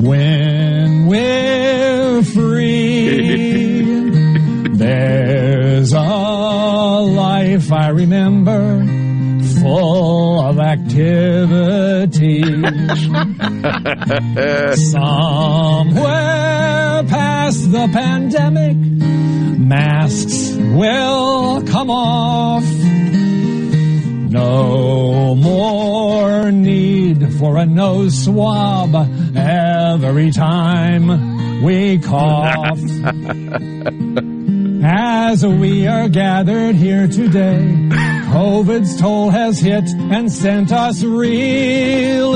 when we're free, there's a life I remember, full of activity. Somewhere past the pandemic, masks will come off. No more need for a nose swab every time we cough. As we are gathered here today, COVID's toll has hit and sent us reeling.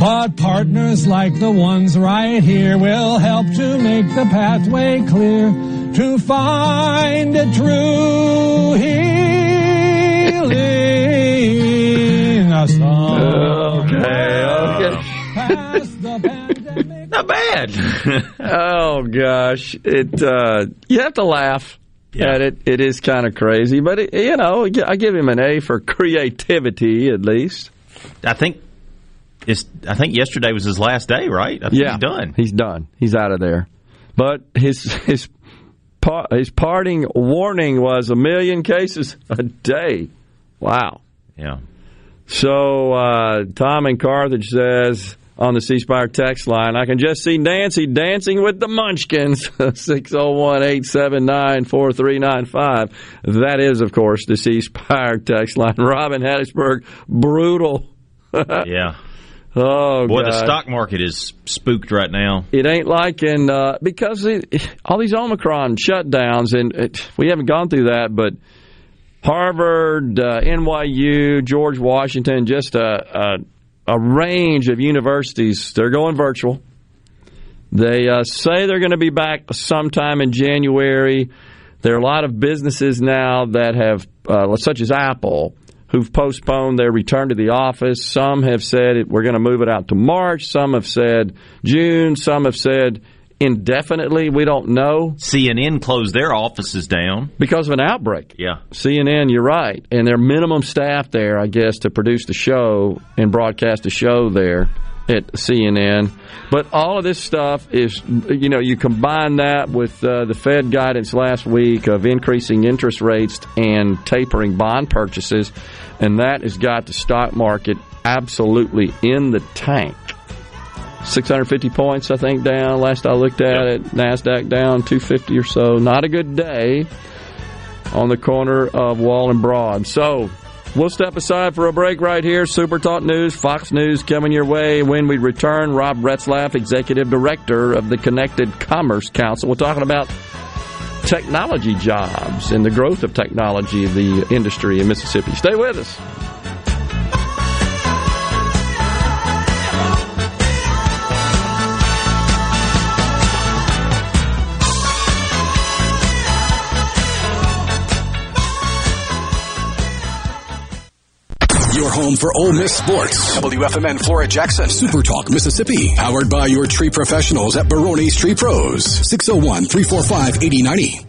But partners like the ones right here will help to make the pathway clear to find a true healing. Okay, okay. Past the pandemic. Not bad. Oh, gosh. It uh, you have to laugh. Yeah, and it, it is kind of crazy, but, it, you know, I give him an A for creativity, at least. I think it's. I think yesterday was his last day, right? I think yeah. he's done. He's done. He's out of there. But his his his parting warning was a million cases a day. Wow. Yeah. So uh, Tom in Carthage says on the C Spire text line, I can just see Nancy dancing with the munchkins. six oh one, eight seven nine, four three nine five. That is, of course, the C Spire text line. Robin Hattiesburg, brutal. Yeah. Oh, boy, God. The stock market is spooked right now. It ain't like in, uh, because it, all these Omicron shutdowns, and it, we haven't gone through that, but Harvard, uh, N Y U, George Washington, just a, a A range of universities, they're going virtual. They uh, say they're going to be back sometime in January. There are a lot of businesses now that have, uh, such as Apple, who've postponed their return to the office. Some have said, we're going to move it out to March. Some have said June. Some have said indefinitely. We don't know. C N N closed their offices down. Because of an outbreak. Yeah. C N N, you're right. And their minimum staff there, I guess, to produce the show and broadcast the show there at C N N. But all of this stuff is, you know, you combine that with uh, the Fed guidance last week of increasing interest rates and tapering bond purchases, and that has got the stock market absolutely in the tank. six hundred fifty points, I think, down. Last I looked at it, NASDAQ down two fifty or so. Not a good day on the corner of Wall and Broad. So we'll step aside for a break right here. Super Talk News, Fox News coming your way. When we return, Rob Retzlaff, Executive Director of the Connected Commerce Council. We're talking about technology jobs and the growth of technology, the industry in Mississippi. Stay with us. home for Ole Miss sports. W F M N Flora Jackson. Super Talk Mississippi. Powered by your tree professionals at Barone's Tree Pros. six oh one, three four five, eight oh nine oh.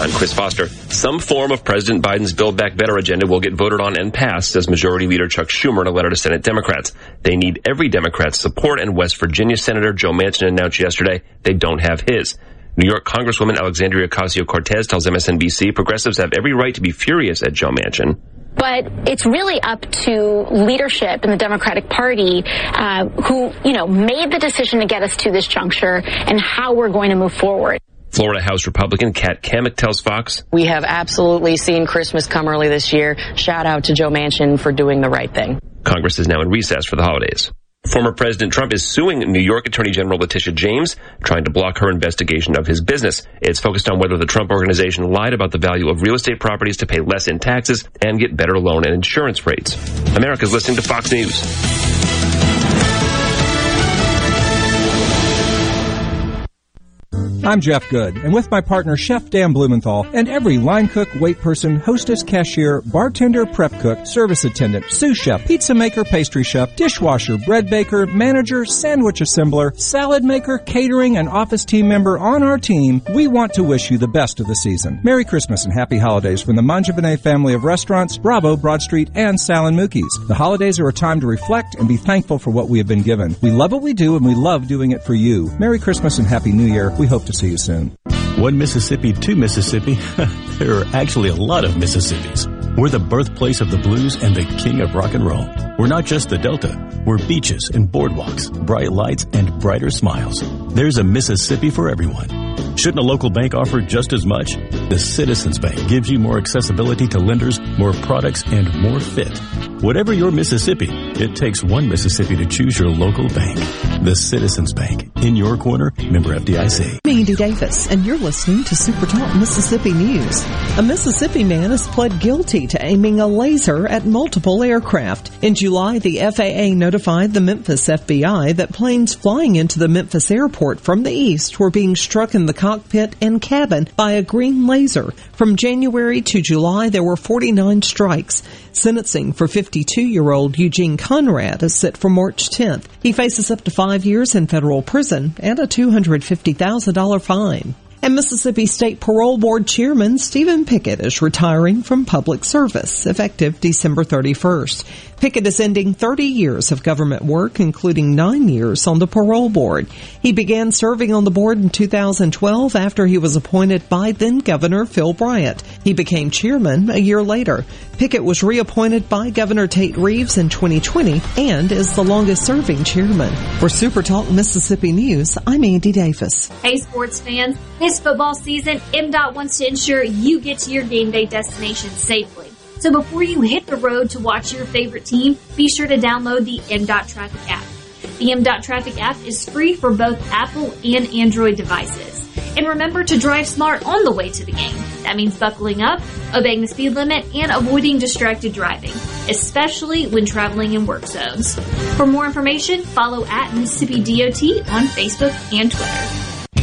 I'm Chris Foster. Some form of President Biden's Build Back Better agenda will get voted on and passed, says Majority Leader Chuck Schumer in a letter to Senate Democrats. They need every Democrat's support, and West Virginia Senator Joe Manchin announced yesterday they don't have his. New York Congresswoman Alexandria Ocasio-Cortez tells M S N B C progressives have every right to be furious at Joe Manchin. But it's really up to leadership in the Democratic Party uh, who, you know, made the decision to get us to this juncture and how we're going to move forward. Florida House Republican Kat Kamick tells Fox, "We have absolutely seen Christmas come early this year. Shout out to Joe Manchin for doing the right thing." Congress is now in recess for the holidays. Former President Trump is suing New York Attorney General Letitia James, trying to block her investigation of his business. It's focused on whether the Trump organization lied about the value of real estate properties to pay less in taxes and get better loan and insurance rates. America's listening to Fox News. I'm Jeff Good, and with my partner, Chef Dan Blumenthal, and every line cook, wait person, hostess, cashier, bartender, prep cook, service attendant, sous chef, pizza maker, pastry chef, dishwasher, bread baker, manager, sandwich assembler, salad maker, catering, and office team member on our team, we want to wish you the best of the season. Merry Christmas and Happy Holidays from the Mangiapane family of restaurants, Bravo, Broad Street, and Sal and Mookie's. The holidays are a time to reflect and be thankful for what we have been given. We love what we do, and we love doing it for you. Merry Christmas and Happy New Year. We hope to see you soon. One Mississippi, two Mississippi. There are actually a lot of Mississippis. We're the birthplace of the blues and the king of rock and roll. We're not just the Delta. We're beaches and boardwalks, bright lights and brighter smiles. There's a Mississippi for everyone. Shouldn't a local bank offer just as much? The Citizens Bank gives you more accessibility to lenders, more products, and more fit. Whatever your Mississippi, it takes one Mississippi to choose your local bank. The Citizens Bank. In your corner, member F D I C. I'm Andy Davis, and you're listening to Super Talk Mississippi News. A Mississippi man has pled guilty to aiming a laser at multiple aircraft. In July, the F A A notified the Memphis F B I that planes flying into the Memphis airport from the east were being struck in the cockpit and cabin by a green laser. From January to July, there were forty-nine strikes. Sentencing for fifty-two-year-old Eugene Conrad is set for March tenth. He faces up to five years in federal prison and a two hundred fifty thousand dollars fine. And Mississippi State Parole Board Chairman Stephen Pickett is retiring from public service, effective December thirty-first. Pickett is ending thirty years of government work, including nine years on the parole board. He began serving on the board in two thousand twelve after he was appointed by then-Governor Phil Bryant. He became chairman a year later. Pickett was reappointed by Governor Tate Reeves in twenty twenty and is the longest-serving chairman. For Super Talk Mississippi News, I'm Andy Davis. Hey, sports fans. This football season, M DOT wants to ensure you get to your game day destination safely. So before you hit the road to watch your favorite team, be sure to download the M DOT Traffic app. The M DOT Traffic app is free for both Apple and Android devices. And remember to drive smart on the way to the game. That means buckling up, obeying the speed limit, and avoiding distracted driving, especially when traveling in work zones. For more information, follow at Mississippi D O T on Facebook and Twitter.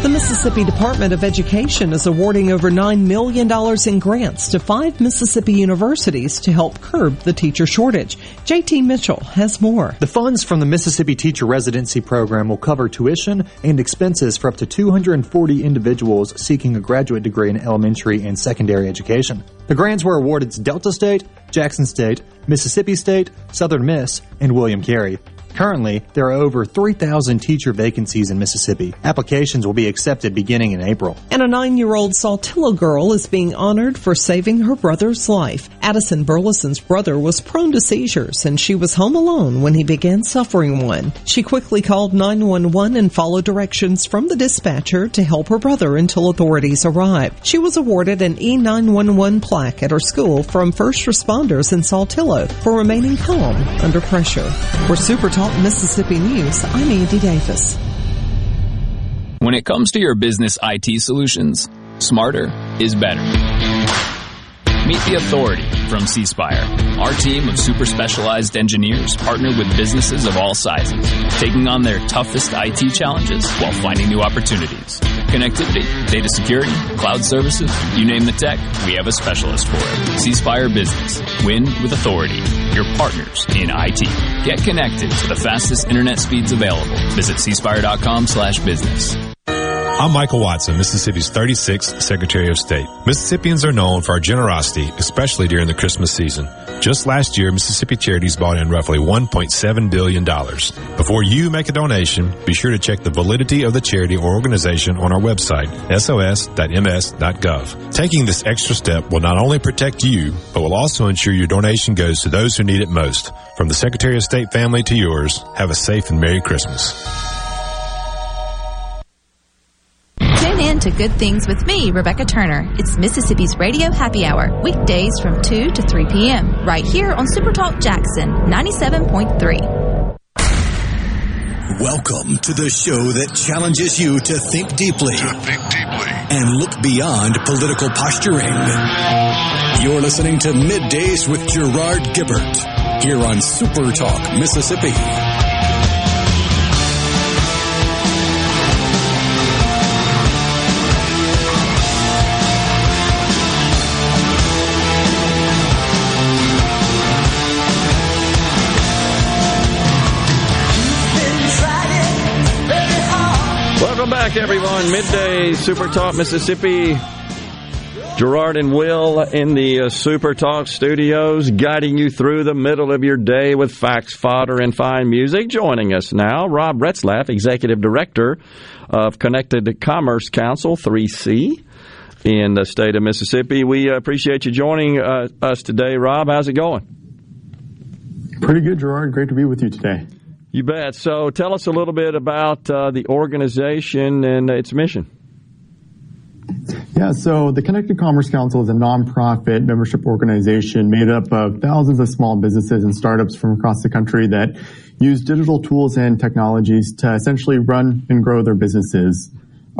The Mississippi Department of Education is awarding over nine million dollars in grants to five Mississippi universities to help curb the teacher shortage. J T Mitchell has more. The funds from the Mississippi Teacher Residency Program will cover tuition and expenses for up to two hundred forty individuals seeking a graduate degree in elementary and secondary education. The grants were awarded to Delta State, Jackson State, Mississippi State, Southern Miss, and William Carey. Currently, there are over three thousand teacher vacancies in Mississippi. Applications will be accepted beginning in April. And a nine-year-old Saltillo girl is being honored for saving her brother's life. Addison Burleson's brother was prone to seizures, and she was home alone when he began suffering one. She quickly called nine one one and followed directions from the dispatcher to help her brother until authorities arrived. She was awarded an E nine one one plaque at her school from first responders in Saltillo for remaining calm under pressure. For Super Talk Mississippi News, I'm Andy Davis. When it comes to your business I T solutions, smarter is better. Meet the authority from C-Spire. Our team of super specialized engineers partner with businesses of all sizes, taking on their toughest I T challenges while finding new opportunities. Connectivity, data security, cloud services, you name the tech, we have a specialist for it. C-Spire Business. Win with authority. Your partners in I T. Get connected to the fastest internet speeds available. Visit c spire dot com slash business. I'm Michael Watson, Mississippi's thirty-sixth Secretary of State. Mississippians are known for our generosity, especially during the Christmas season. Just last year, Mississippi Charities brought in roughly one point seven billion dollars. Before you make a donation, be sure to check the validity of the charity or organization on our website, S O S dot M S dot gov. Taking this extra step will not only protect you, but will also ensure your donation goes to those who need it most. From the Secretary of State family to yours, have a safe and Merry Christmas. To Good Things with me, Rebecca Turner. It's Mississippi's Radio Happy Hour, weekdays from two to three p.m., right here on Super Talk Jackson ninety-seven point three. Welcome to the show that challenges you to think deeply, to think deeply. And look beyond political posturing. You're listening to Middays with Gerard Gibert, here on Super Talk Mississippi. Welcome back, everyone. Midday Super Talk Mississippi. Gerard and Will in the uh, Super Talk studios, guiding you through the middle of your day with facts, fodder, and fine music. Joining us now, Rob Retzlaff, Executive Director of Connected Commerce Council, three C, in the state of Mississippi. We appreciate you joining uh, us today, Rob. How's it going? Pretty good, Gerard. Great to be with you today. You bet. So tell us a little bit about uh, the organization and its mission. Yeah, so the Connected Commerce Council is a nonprofit membership organization made up of thousands of small businesses and startups from across the country that use digital tools and technologies to essentially run and grow their businesses.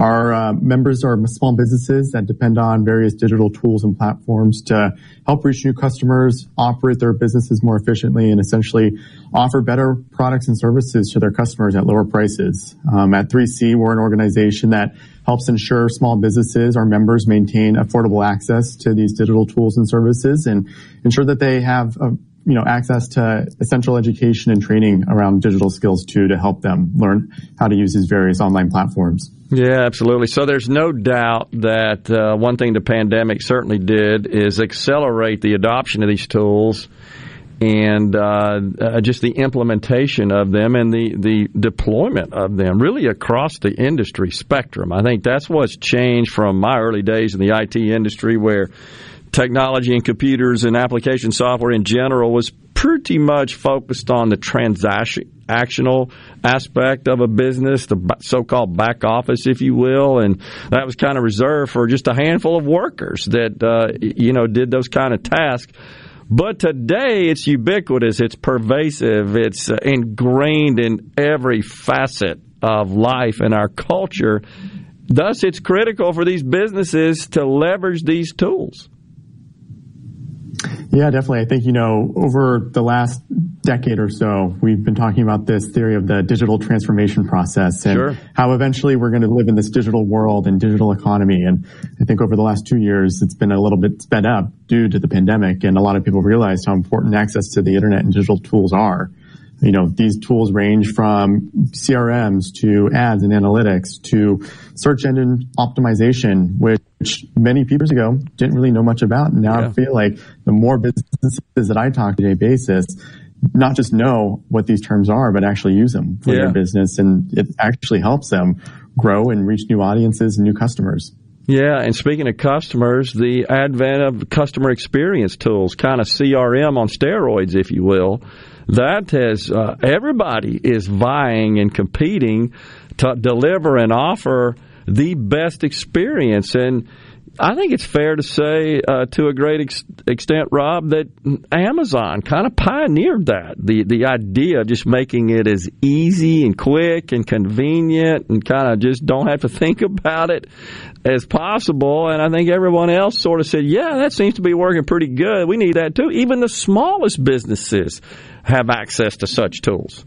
Our uh, members are small businesses that depend on various digital tools and platforms to help reach new customers, operate their businesses more efficiently, and essentially offer better products and services to their customers at lower prices. Um, at three C, we're an organization that helps ensure small businesses, our members, maintain affordable access to these digital tools and services and ensure that they have a you know, access to essential education and training around digital skills, too, to help them learn how to use these various online platforms. Yeah, absolutely. So there's no doubt that uh, one thing the pandemic certainly did is accelerate the adoption of these tools and uh, uh, just the implementation of them and the, the deployment of them, really across the industry spectrum. I think that's what's changed from my early days in the I T industry, where technology and computers and application software in general was pretty much focused on the transactional aspect of a business, the so-called back office, if you will, and that was kind of reserved for just a handful of workers that, uh, you know, did those kind of tasks. But today it's ubiquitous, it's pervasive, it's ingrained in every facet of life and our culture. Thus, it's critical for these businesses to leverage these tools. Yeah, definitely. I think, you know, over the last decade or so, we've been talking about this theory of the digital transformation process and sure. how eventually we're going to live in this digital world and digital economy. And I think over the last two years, it's been a little bit sped up due to the pandemic. And a lot of people realized how important access to the internet and digital tools are. You know, these tools range from C R Ms to ads and analytics to search engine optimization, which many people years ago didn't really know much about. And now yeah. I feel like the more businesses that I talk to on a day basis, not just know what these terms are, but actually use them for yeah. their business. And it actually helps them grow and reach new audiences and new customers. Yeah, and speaking of customers, the advent of customer experience tools, kind of C R M on steroids, if you will, that has uh, everybody is vying and competing to deliver and offer the best experience. And I think it's fair to say, uh, to a great ex- extent, Rob, that Amazon kind of pioneered that, the the idea of just making it as easy and quick and convenient and kind of just don't have to think about it as possible. And I think everyone else sort of said, yeah, that seems to be working pretty good. We need that, too. Even the smallest businesses have access to such tools.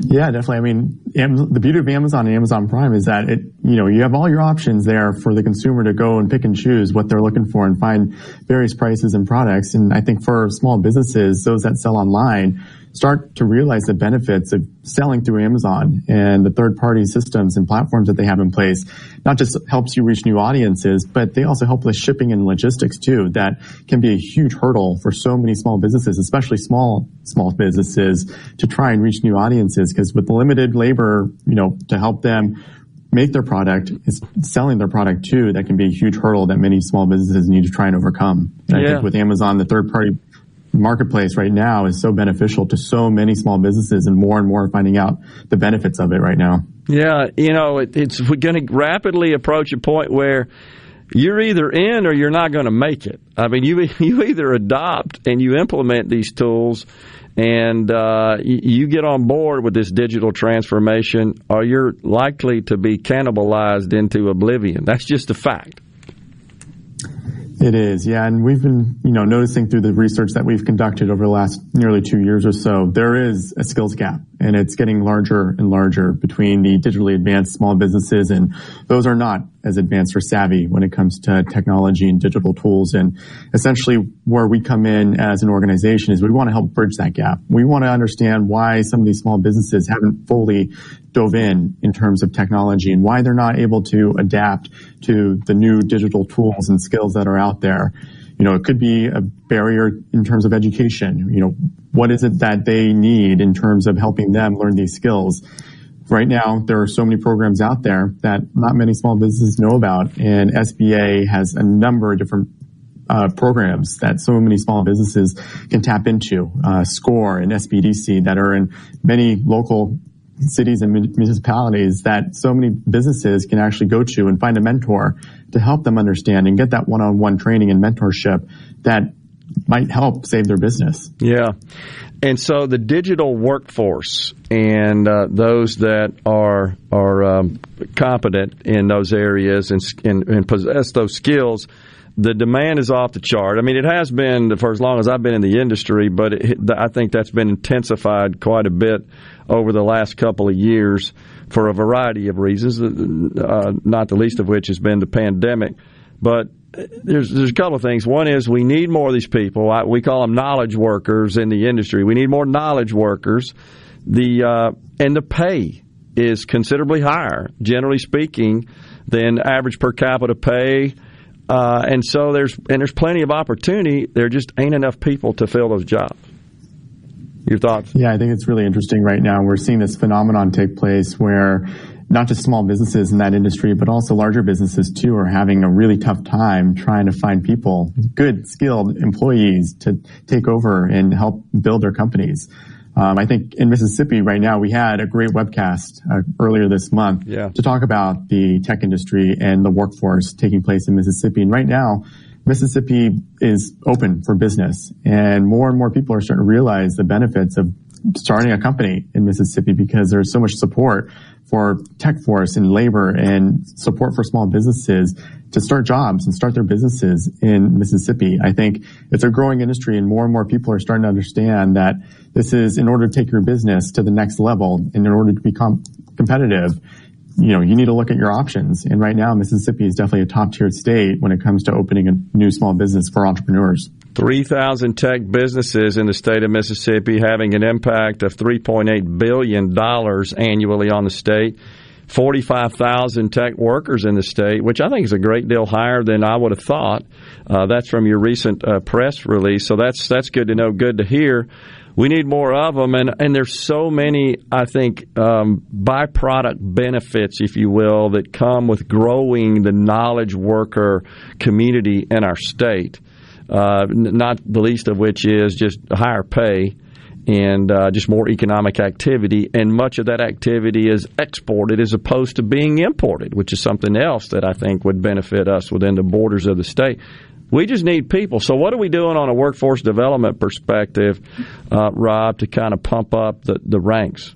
Yeah, definitely. I mean, Amazon, the beauty of Amazon and Amazon Prime is that it, you know, you have all your options there for the consumer to go and pick and choose what they're looking for and find various prices and products. And I think for small businesses, those that sell online start to realize the benefits of selling through Amazon and the third-party systems and platforms that they have in place. Not just helps you reach new audiences, but they also help with shipping and logistics too. That can be a huge hurdle for so many small businesses, especially small small businesses, to try and reach new audiences. Because with limited labor, you know, to help them make their product, is selling their product too. That can be a huge hurdle that many small businesses need to try and overcome. And yeah. I think with Amazon, the third-party marketplace right now is so beneficial to so many small businesses, and more and more finding out the benefits of it right now. Yeah, you know, it, it's we're going to rapidly approach a point where you're either in or you're not going to make it. I mean, you you either adopt and you implement these tools, and uh, you get on board with this digital transformation, or you're likely to be cannibalized into oblivion. That's just a fact. It is, yeah, and we've been, you know, noticing through the research that we've conducted over the last nearly two years or so, there is a skills gap, and it's getting larger and larger between the digitally advanced small businesses and those are not as advanced or savvy when it comes to technology and digital tools. And essentially where we come in as an organization is we want to help bridge that gap. We want to understand why some of these small businesses haven't fully dove in in terms of technology and why they're not able to adapt to the new digital tools and skills that are out there. You know, it could be a barrier in terms of education. You know, what is it that they need in terms of helping them learn these skills? Right now, there are so many programs out there that not many small businesses know about, and S B A has a number of different Uh, programs that so many small businesses can tap into, uh, SCORE and S B D C that are in many local cities and municipalities that so many businesses can actually go to and find a mentor to help them understand and get that one-on-one training and mentorship that might help save their business. Yeah. And so the digital workforce and uh, those that are are um, competent in those areas and, and, and possess those skills, the demand is off the chart. I mean, it has been for as long as I've been in the industry, but it, I think that's been intensified quite a bit over the last couple of years for a variety of reasons, uh, not the least of which has been the pandemic. But there's there's a couple of things. One is we need more of these people. I, we call them knowledge workers in the industry. We need more knowledge workers. The uh, and the pay is considerably higher, generally speaking, than average per capita pay. Uh, and so there's and there's plenty of opportunity. There just ain't enough people to fill those jobs. Your thoughts? Yeah, I think it's really interesting right now. We're seeing this phenomenon take place where not just small businesses in that industry, but also larger businesses, too, are having a really tough time trying to find people, good, skilled employees to take over and help build their companies. Um, I think in Mississippi right now, we had a great webcast uh, earlier this month yeah. to talk about the tech industry and the workforce taking place in Mississippi. And right now, Mississippi is open for business, and more and more people are starting to realize the benefits of starting a company in Mississippi because there's so much support for tech force and labor and support for small businesses to start jobs and start their businesses in Mississippi. I think it's a growing industry, and more and more people are starting to understand that this is, in order to take your business to the next level and in order to become competitive, you know, you need to look at your options. And right now, Mississippi is definitely a top-tier state when it comes to opening a new small business for entrepreneurs. three thousand tech businesses in the state of Mississippi having an impact of three point eight billion dollars annually on the state. forty-five thousand tech workers in the state, which I think is a great deal higher than I would have thought. Uh, that's from your recent uh, press release, so that's that's good to know, good to hear. We need more of them, and, and there's so many, I think, um, byproduct benefits, if you will, that come with growing the knowledge worker community in our state, uh, not the least of which is just higher pay and uh, just more economic activity, and much of that activity is exported as opposed to being imported, which is something else that I think would benefit us within the borders of the state. We just need people. So what are we doing on a workforce development perspective, uh, Rob, to kind of pump up the, the ranks?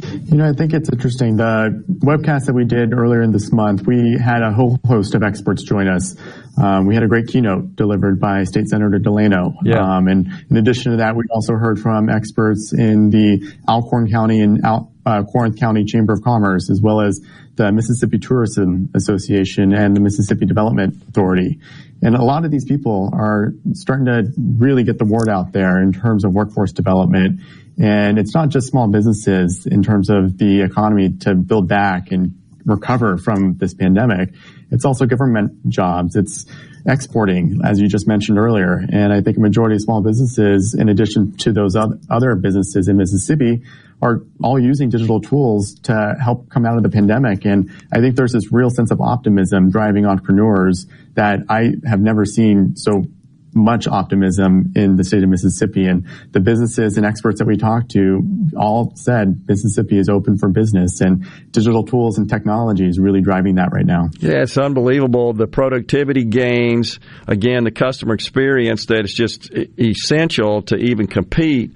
You know, I think it's interesting. The webcast that we did earlier in this month, we had a whole host of experts join us. Um, we had a great keynote delivered by State Senator Delano. Yeah. Um, and in addition to that, we also heard from experts in the Alcorn County and Al- uh, Corinth County Chamber of Commerce, as well as the Mississippi Tourism Association and the Mississippi Development Authority. And a lot of these people are starting to really get the word out there in terms of workforce development. And it's not just small businesses in terms of the economy to build back and recover from this pandemic. It's also government jobs. It's exporting, as you just mentioned earlier. And I think a majority of small businesses, in addition to those other businesses in Mississippi, are all using digital tools to help come out of the pandemic. And I think there's this real sense of optimism driving entrepreneurs that I have never seen so much optimism in the state of Mississippi. And the businesses and experts that we talked to all said Mississippi is open for business, and digital tools and technology is really driving that right now. Yeah, it's unbelievable. The productivity gains, again, the customer experience that is just essential to even compete.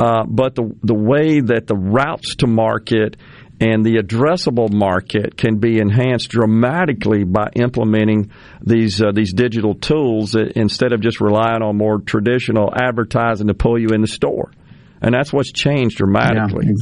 Uh, but the the way that the routes to market and the addressable market can be enhanced dramatically by implementing these uh, these digital tools instead of just relying on more traditional advertising to pull you in the store. And that's what's changed dramatically. Yeah,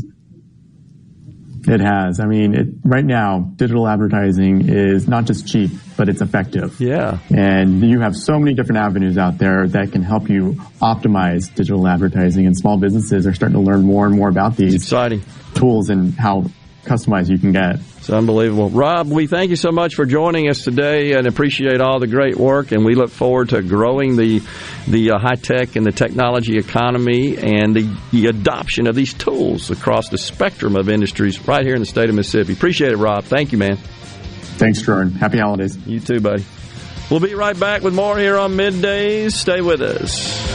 it has. I mean, it, right now, digital advertising is not just cheap, but it's effective. Yeah. And you have so many different avenues out there that can help you optimize digital advertising, and small businesses are starting to learn more and more about these. It's exciting. Tools and how customized you can get. It's unbelievable. Rob, we thank you so much for joining us today and appreciate all the great work, and we look forward to growing the the uh, high-tech and the technology economy and the, the adoption of these tools across the spectrum of industries right here in the state of Mississippi. Appreciate it, Rob. Thank you, man. Thanks, Jordan. Happy holidays. You too, buddy. We'll be right back with more here on MidDays. Stay with us.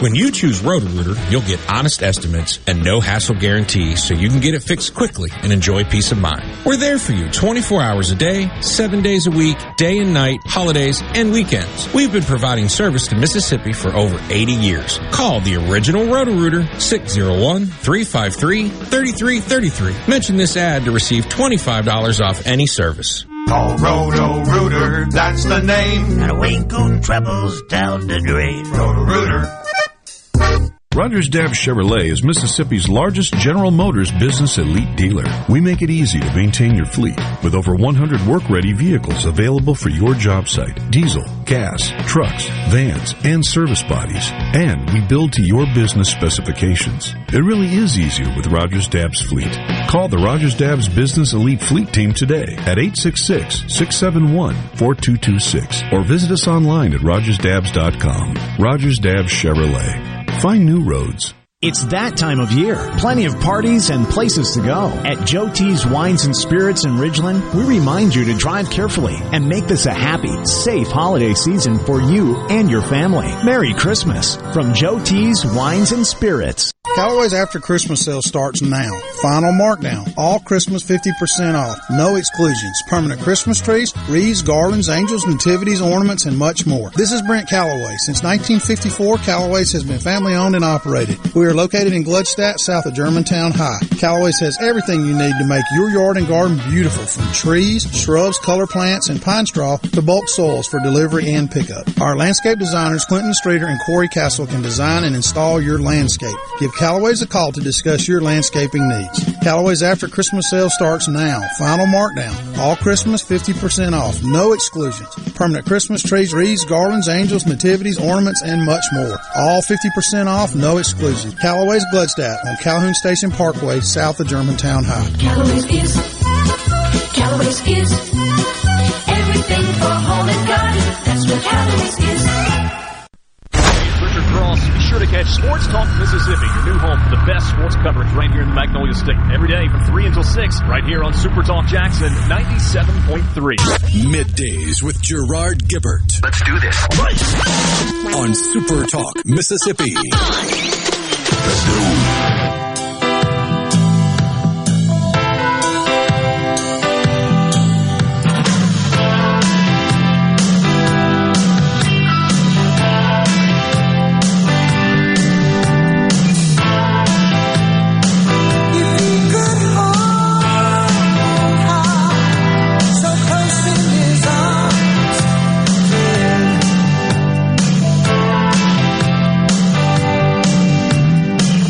When you choose Roto-Rooter, you'll get honest estimates and no hassle guarantees, so you can get it fixed quickly and enjoy peace of mind. We're there for you twenty-four hours a day, seven days a week, day and night, holidays, and weekends. We've been providing service to Mississippi for over eighty years. Call the original Roto-Rooter, six oh one, three five three, three three three three. Mention this ad to receive twenty-five dollars off any service. Call Roto-Rooter, that's the name. Now winkle troubles down the drain. Roto-Rooter. Rogers Dabbs Chevrolet is Mississippi's largest General Motors business elite dealer. We make it easy to maintain your fleet with over one hundred work-ready vehicles available for your job site. Diesel, gas, trucks, vans, and service bodies. And we build to your business specifications. It really is easier with Rogers Dabbs Fleet. Call the Rogers Dabbs Business Elite Fleet Team today at eight six six, six seven one, four two two six or visit us online at rogers dabbs dot com. Rogers Dabbs Chevrolet. Find new roads. It's that time of year. Plenty of parties and places to go. At Joe T's Wines and Spirits in Ridgeland, we remind you to drive carefully and make this a happy, safe holiday season for you and your family. Merry Christmas from Joe T's Wines and Spirits. Callaway's After Christmas sale starts now. Final markdown. All Christmas fifty percent off. No exclusions. Permanent Christmas trees, wreaths, garlands, angels, nativities, ornaments, and much more. This is Brent Callaway. Since nineteen fifty-four, Callaway's has been family owned and operated. We are located in Gluckstadt, south of Germantown High. Callaway's has everything you need to make your yard and garden beautiful, from trees, shrubs, color plants, and pine straw to bulk soils for delivery and pickup. Our landscape designers, Clinton Streeter and Corey Castle, can design and install your landscape. Give Callaway's a call to discuss your landscaping needs. Callaway's After Christmas sale starts now. Final markdown. All Christmas fifty percent off. No exclusions. Permanent Christmas trees, wreaths, garlands, angels, nativities, ornaments, and much more. All fifty percent off. No exclusions. Callaway's Gluckstadt on Calhoun Station Parkway, south of Germantown High. Callaway's is, Callaway's is, everything for home and garden. That's what Callaway's is. Sure to catch Sports Talk Mississippi, your new home for the best sports coverage right here in Magnolia State. Every day from three until six, right here on Super Talk Jackson ninety-seven point three. MidDays with Gerard Gibert. Let's do this. Right. On Super Talk Mississippi. Let's go.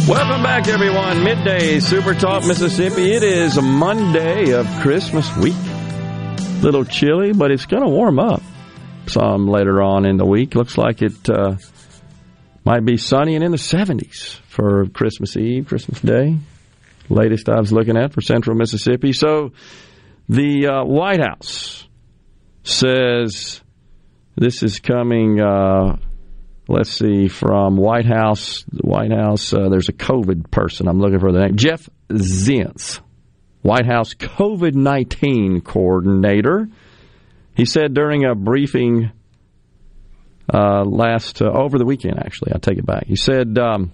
Welcome back, everyone. MidDays, Super Talk Mississippi. It is a Monday of Christmas week. A little chilly, but it's going to warm up some later on in the week. Looks like it uh, might be sunny and in the seventies for Christmas Eve, Christmas Day. Latest I was looking at for central Mississippi. So the uh, White House says this is coming... Uh, Let's see, from White House, White House, uh, there's a COVID person. I'm looking for the name. Jeff Zients, White House COVID nineteen coordinator. He said during a briefing uh, last, uh, over the weekend, actually, I take it back. He said, um,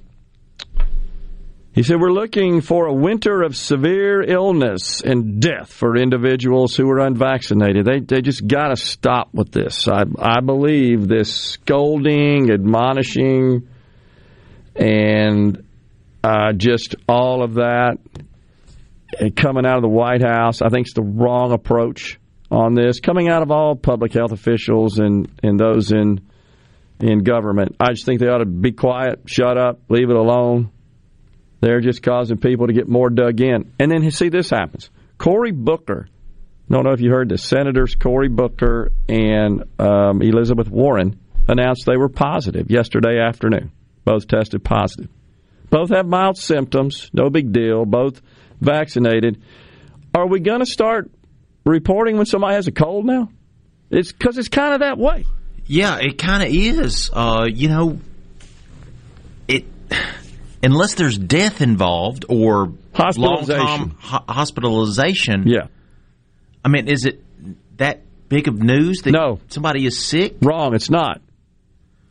he said, we're looking for a winter of severe illness and death for individuals who are unvaccinated. They they just got to stop with this. I, I believe this scolding, admonishing, and uh, just all of that coming out of the White House, I think it's the wrong approach on this, coming out of all public health officials and, and those in, in government. I just think they ought to be quiet, shut up, leave it alone. They're just causing people to get more dug in. And then, see, this happens. Cory Booker, I don't know if you heard this, Senators Cory Booker and um, Elizabeth Warren announced they were positive yesterday afternoon. Both tested positive. Both have mild symptoms, no big deal, both vaccinated. Are we going to start reporting when somebody has a cold now? It's because it's kind of that way. Yeah, it kind of is. Uh, you know, it... Unless there's death involved or hospitalization. long-term ho- hospitalization. Yeah. I mean, is it that big of news that no. somebody is sick? Wrong, it's not.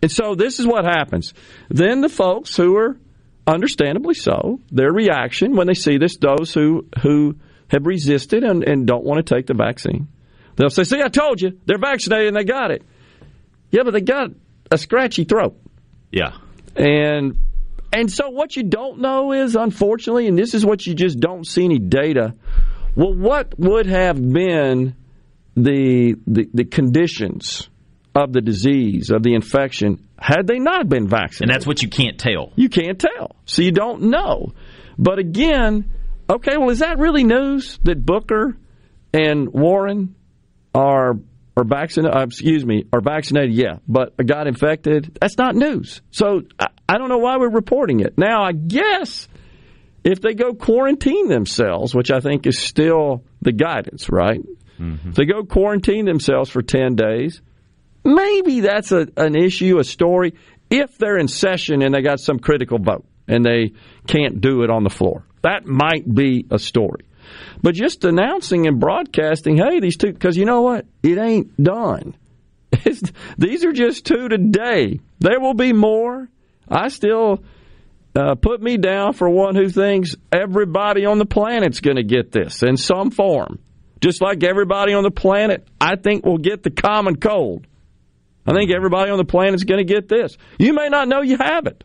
And so this is what happens. Then the folks who are, understandably so, their reaction when they see this, those who, who have resisted and, and don't want to take the vaccine, they'll say, see, I told you, they're vaccinated and they got it. Yeah, but they got a scratchy throat. Yeah. And... And so what you don't know is, unfortunately, and this is what you just don't see any data, well, what would have been the, the the conditions of the disease, of the infection, had they not been vaccinated? And that's what you can't tell. You can't tell. So you don't know. But again, okay, well, is that really news that Booker and Warren are are vaccinated? Uh, excuse me, are vaccinated, yeah, but got infected? That's not news. So... I, I don't know why we're reporting it. Now, I guess if they go quarantine themselves, which I think is still the guidance, right? Mm-hmm. If they go quarantine themselves for ten days, maybe that's a, an issue, a story, if they're in session and they got some critical vote. and they can't do it on the floor. That might be a story. But just announcing and broadcasting, hey, these two, because you know what? It ain't done. It's, these are just two today. There will be more. I still uh, put me down for one who thinks everybody on the planet's going to get this in some form. Just like everybody on the planet, I think will get the common cold. I think everybody on the planet's going to get this. You may not know you have it.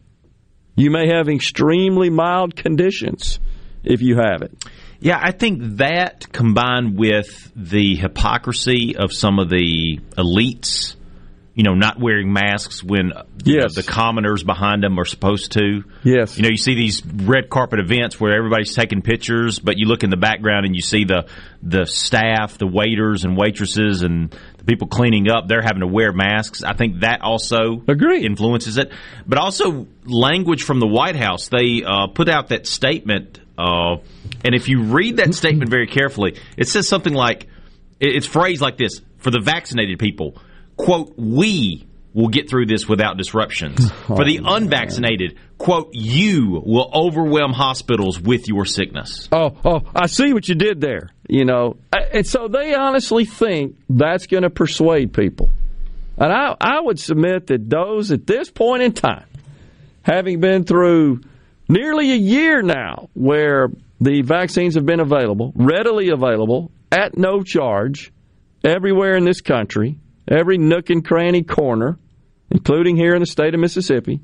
You may have extremely mild conditions if you have it. Yeah, I think that combined with the hypocrisy of some of the elites, you know, not wearing masks when yes. know, the commoners behind them are supposed to. Yes. You know, you see these red carpet events where everybody's taking pictures, but you look in the background and you see the the staff, the waiters and waitresses and the people cleaning up, they're having to wear masks. I think that also Agreed. Influences it. But also language from the White House. They uh, put out that statement. Uh, and if you read that statement very carefully, it says something like, it's phrased like this, for the vaccinated people, quote, we will get through this without disruptions. Oh, for the unvaccinated, quote, you will overwhelm hospitals with your sickness. Oh, oh, I see what you did there. You know, and so they honestly think that's going to persuade people. And I, I would submit that those at this point in time, having been through nearly a year now where the vaccines have been available, readily available, at no charge, everywhere in this country, every nook and cranny corner, including here in the state of Mississippi.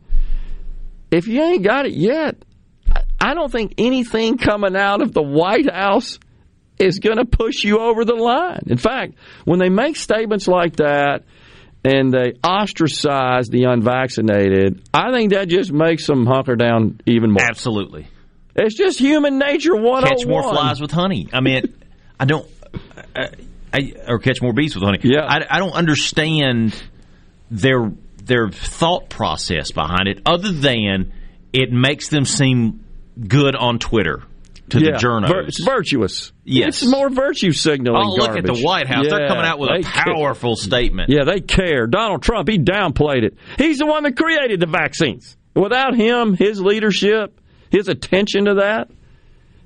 If you ain't got it yet, I don't think anything coming out of the White House is going to push you over the line. In fact, when they make statements like that, and they ostracize the unvaccinated, I think that just makes them hunker down even more. Absolutely. It's just human nature one oh one. Catch more flies with honey. I mean, I don't... I, I, or catch more bees with honey. Yeah. I, I don't understand their their thought process behind it, other than it makes them seem good on Twitter. To yeah, the journos. Vir- it's virtuous. Yes. It's more virtue signaling. Oh, look garbage. At the White House. Yeah, they're coming out with a powerful care. Statement. Yeah, they care. Donald Trump, he downplayed it. He's the one that created the vaccines. Without him, his leadership, his attention to that,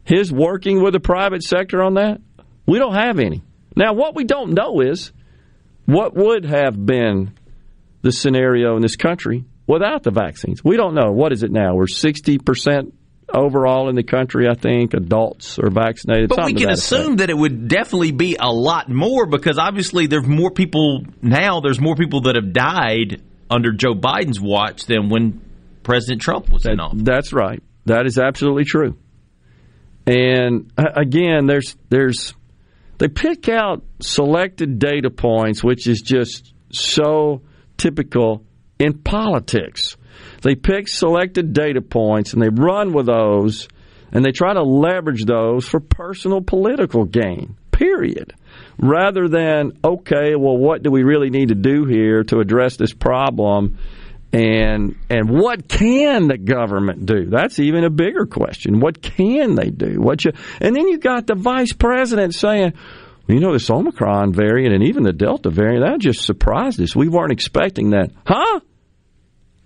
his working with the private sector on that, we don't have any. Now, what we don't know is what would have been the scenario in this country without the vaccines. We don't know. What is it now? We're sixty percent overall in the country, I think, adults are vaccinated. But we can assume that it would definitely be a lot more because obviously there's more people now, there's more people that have died under Joe Biden's watch than when President Trump was in office. That's right. That is absolutely true. And again, there's there's they pick out selected data points, which is just so typical in politics. They pick selected data points, and they run with those, and they try to leverage those for personal political gain, period, rather than, okay, well, what do we really need to do here to address this problem, and and what can the government do? That's even a bigger question. What can they do? What you, and then you got the vice president saying, you know, this Omicron variant and even the Delta variant, that just surprised us. We weren't expecting that. Huh?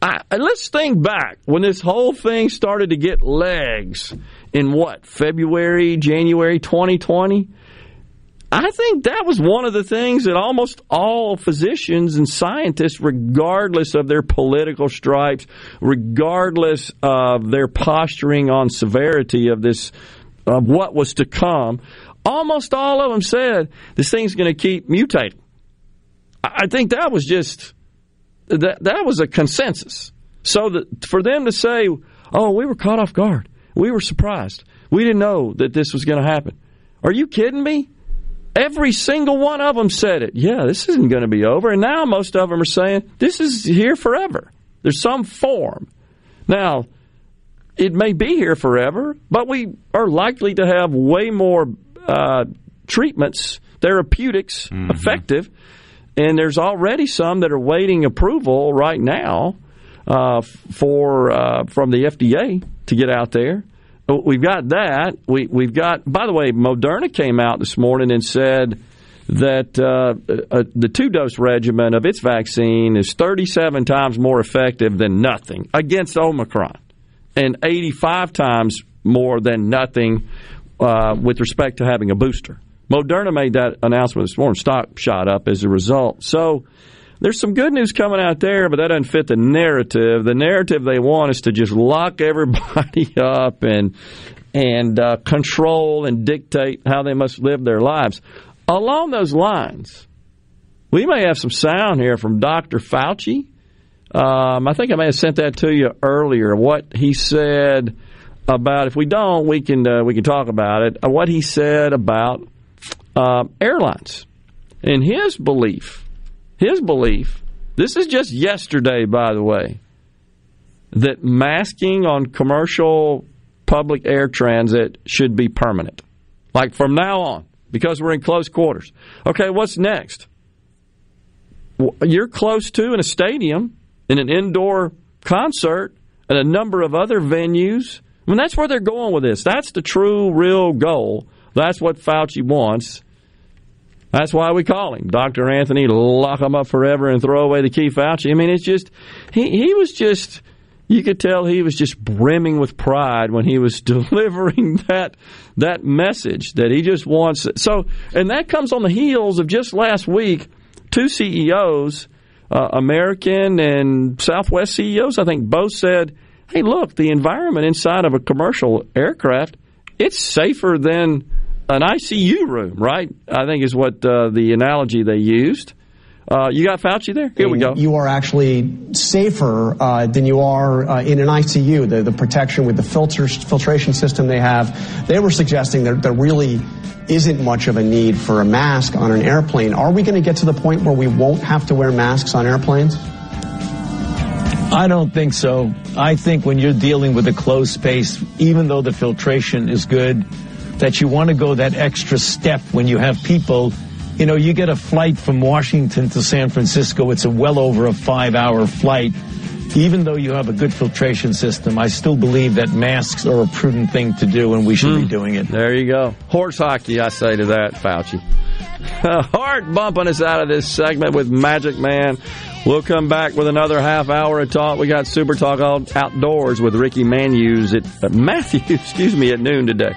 I, let's think back when this whole thing started to get legs in, what, February, January twenty twenty? I think that was one of the things that almost all physicians and scientists, regardless of their political stripes, regardless of their posturing on severity of this, of what was to come, almost all of them said, this thing's going to keep mutating. I, I think that was just... That that was a consensus. So that for them to say, oh, we were caught off guard. We were surprised. We didn't know that this was going to happen. Are you kidding me? Every single one of them said it. Yeah, this isn't going to be over. And now most of them are saying, this is here forever. There's some form. Now, it may be here forever, but we are likely to have way more uh, treatments, therapeutics, mm-hmm. effective. And there's already some that are waiting approval right now uh, for uh, from the F D A to get out there. We've got that. We, we've got, by the way, Moderna came out this morning and said that uh, uh, the two-dose regimen of its vaccine is thirty-seven times more effective than nothing against Omicron. and eighty-five times more than nothing uh, with respect to having a booster. Moderna made that announcement this morning. Stock shot up as a result. So there's some good news coming out there, but that doesn't fit the narrative. The narrative they want is to just lock everybody up and and uh, control and dictate how they must live their lives. Along those lines, we may have some sound here from Doctor Fauci. Um, I think I may have sent that to you earlier, what he said about, if we don't, we can uh, we can talk about it, what he said about uh, airlines. And his belief, his belief, this is just yesterday, by the way, that masking on commercial public air transit should be permanent. Like from now on, because we're in close quarters. Okay, what's next? You're close to, in a stadium, in an indoor concert, and a number of other venues. I mean, that's where they're going with this. That's the true, real goal. That's what Fauci wants. That's why we call him Doctor Anthony, lock him up forever and throw away the key, Fauci. I mean, it's just, he, he was just, you could tell he was just brimming with pride when he was delivering that that message that he just wants. So, and that comes on the heels of just last week, two C E Os, uh, American and Southwest C E Os, I think both said, hey, look, the environment inside of a commercial aircraft, it's safer than an I C U room, right? I think is what uh, the analogy they used. Uh, you got Fauci there? Here we go. You are actually safer uh, than you are uh, in an I C U. The, the protection with the filters, filtration system they have, they were suggesting that there really isn't much of a need for a mask on an airplane. Are we going to get to the point where we won't have to wear masks on airplanes? I don't think so. I think when you're dealing with a closed space, even though the filtration is good, that you want to go that extra step when you have people. You know, you get a flight from Washington to San Francisco, it's a well over a five-hour flight. Even though you have a good filtration system, I still believe that masks are a prudent thing to do, and we should mm. be doing it. There you go. Horse hockey, I say to that, Fauci. Heart bumping us out of this segment with Magic Man. We'll come back with another half hour of talk. We got Super Talk Outdoors with Ricky Matthews at, uh, Matthews, excuse me, at noon today.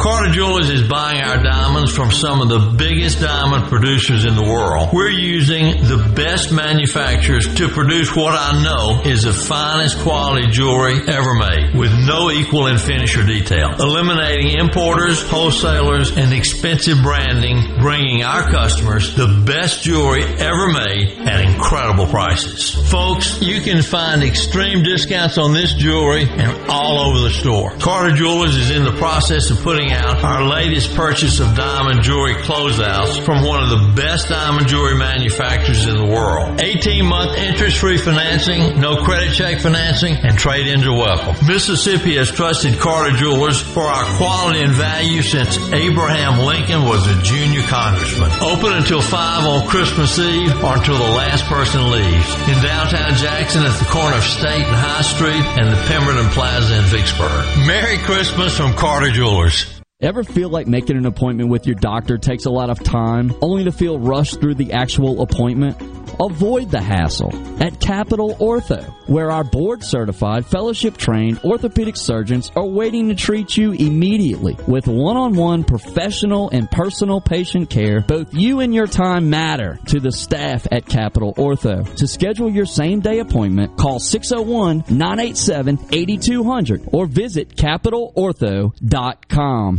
Carter Jewelers is buying our diamonds from some of the biggest diamond producers in the world. We're using the best manufacturers to produce what I know is the finest quality jewelry ever made, with no equal in finish or detail. Eliminating importers, wholesalers, and expensive branding, bringing our customers the best jewelry ever made at incredible prices. Folks, you can find extreme discounts on this jewelry and all over the store. Carter Jewelers is in the process of putting out our latest purchase of diamond jewelry closeouts from one of the best diamond jewelry manufacturers in the world. eighteen-month interest-free financing, no credit check financing, and trade-ins are welcome. Mississippi has trusted Carter Jewelers for our quality and value since Abraham Lincoln was a junior congressman. Open until five on Christmas Eve or until the last person leaves. In downtown Jackson at the corner of State and High Street and the Pemberton Plaza in Vicksburg. Merry Christmas from Carter Jewelers. Ever feel like making an appointment with your doctor takes a lot of time, only to feel rushed through the actual appointment? Avoid the hassle at Capital Ortho, where our board-certified, fellowship-trained orthopedic surgeons are waiting to treat you immediately. With one-on-one professional and personal patient care, both you and your time matter to the staff at Capital Ortho. To schedule your same-day appointment, call six oh one, nine eight seven, eight two zero zero or visit capital ortho dot com.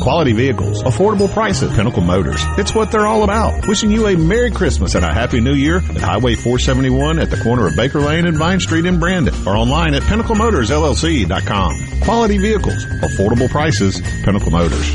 Quality vehicles, affordable prices, Pinnacle Motors. It's what they're all about. Wishing you a Merry Christmas and a Happy New Year at Highway four seventy-one at the corner of Baker Lane and Vine Street in Brandon, or online at pinnacle motors l l c dot com. Quality vehicles, affordable prices, Pinnacle Motors.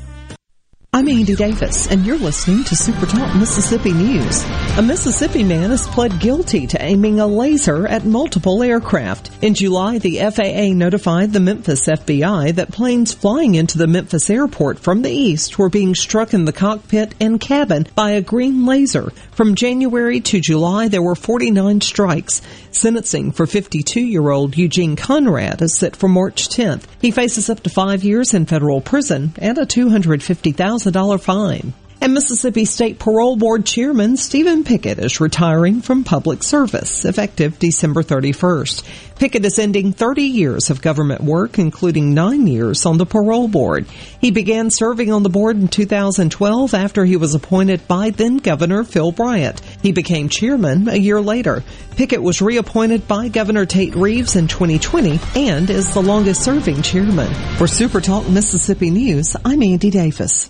I'm Andy Davis, and you're listening to Super Talk Mississippi News. A Mississippi man has pled guilty to aiming a laser at multiple aircraft. In July, the F A A notified the Memphis F B I that planes flying into the Memphis airport from the east were being struck in the cockpit and cabin by a green laser. From January to July, there were forty-nine strikes. Sentencing for fifty-two-year-old Eugene Conrad is set for March tenth. He faces up to five years in federal prison and a two hundred fifty thousand dollars fine. And Mississippi State Parole Board Chairman Stephen Pickett is retiring from public service, effective December thirty-first. Pickett is ending thirty years of government work, including nine years on the parole board. He began serving on the board in two thousand twelve after he was appointed by then-Governor Phil Bryant. He became chairman a year later. Pickett was reappointed by Governor Tate Reeves in twenty twenty and is the longest-serving chairman. For Super Talk Mississippi News, I'm Andy Davis.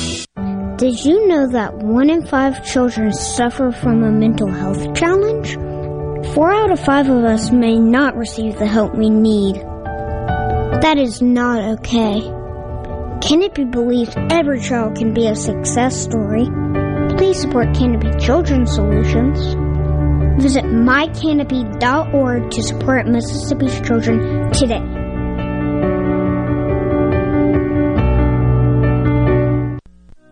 Did you know that one in five children suffer from a mental health challenge? Four out of five of us may not receive the help we need. That is not okay. Can It Be believed every child can be a success story? Please support Canopy Children's Solutions. Visit my canopy dot org to support Mississippi's children today.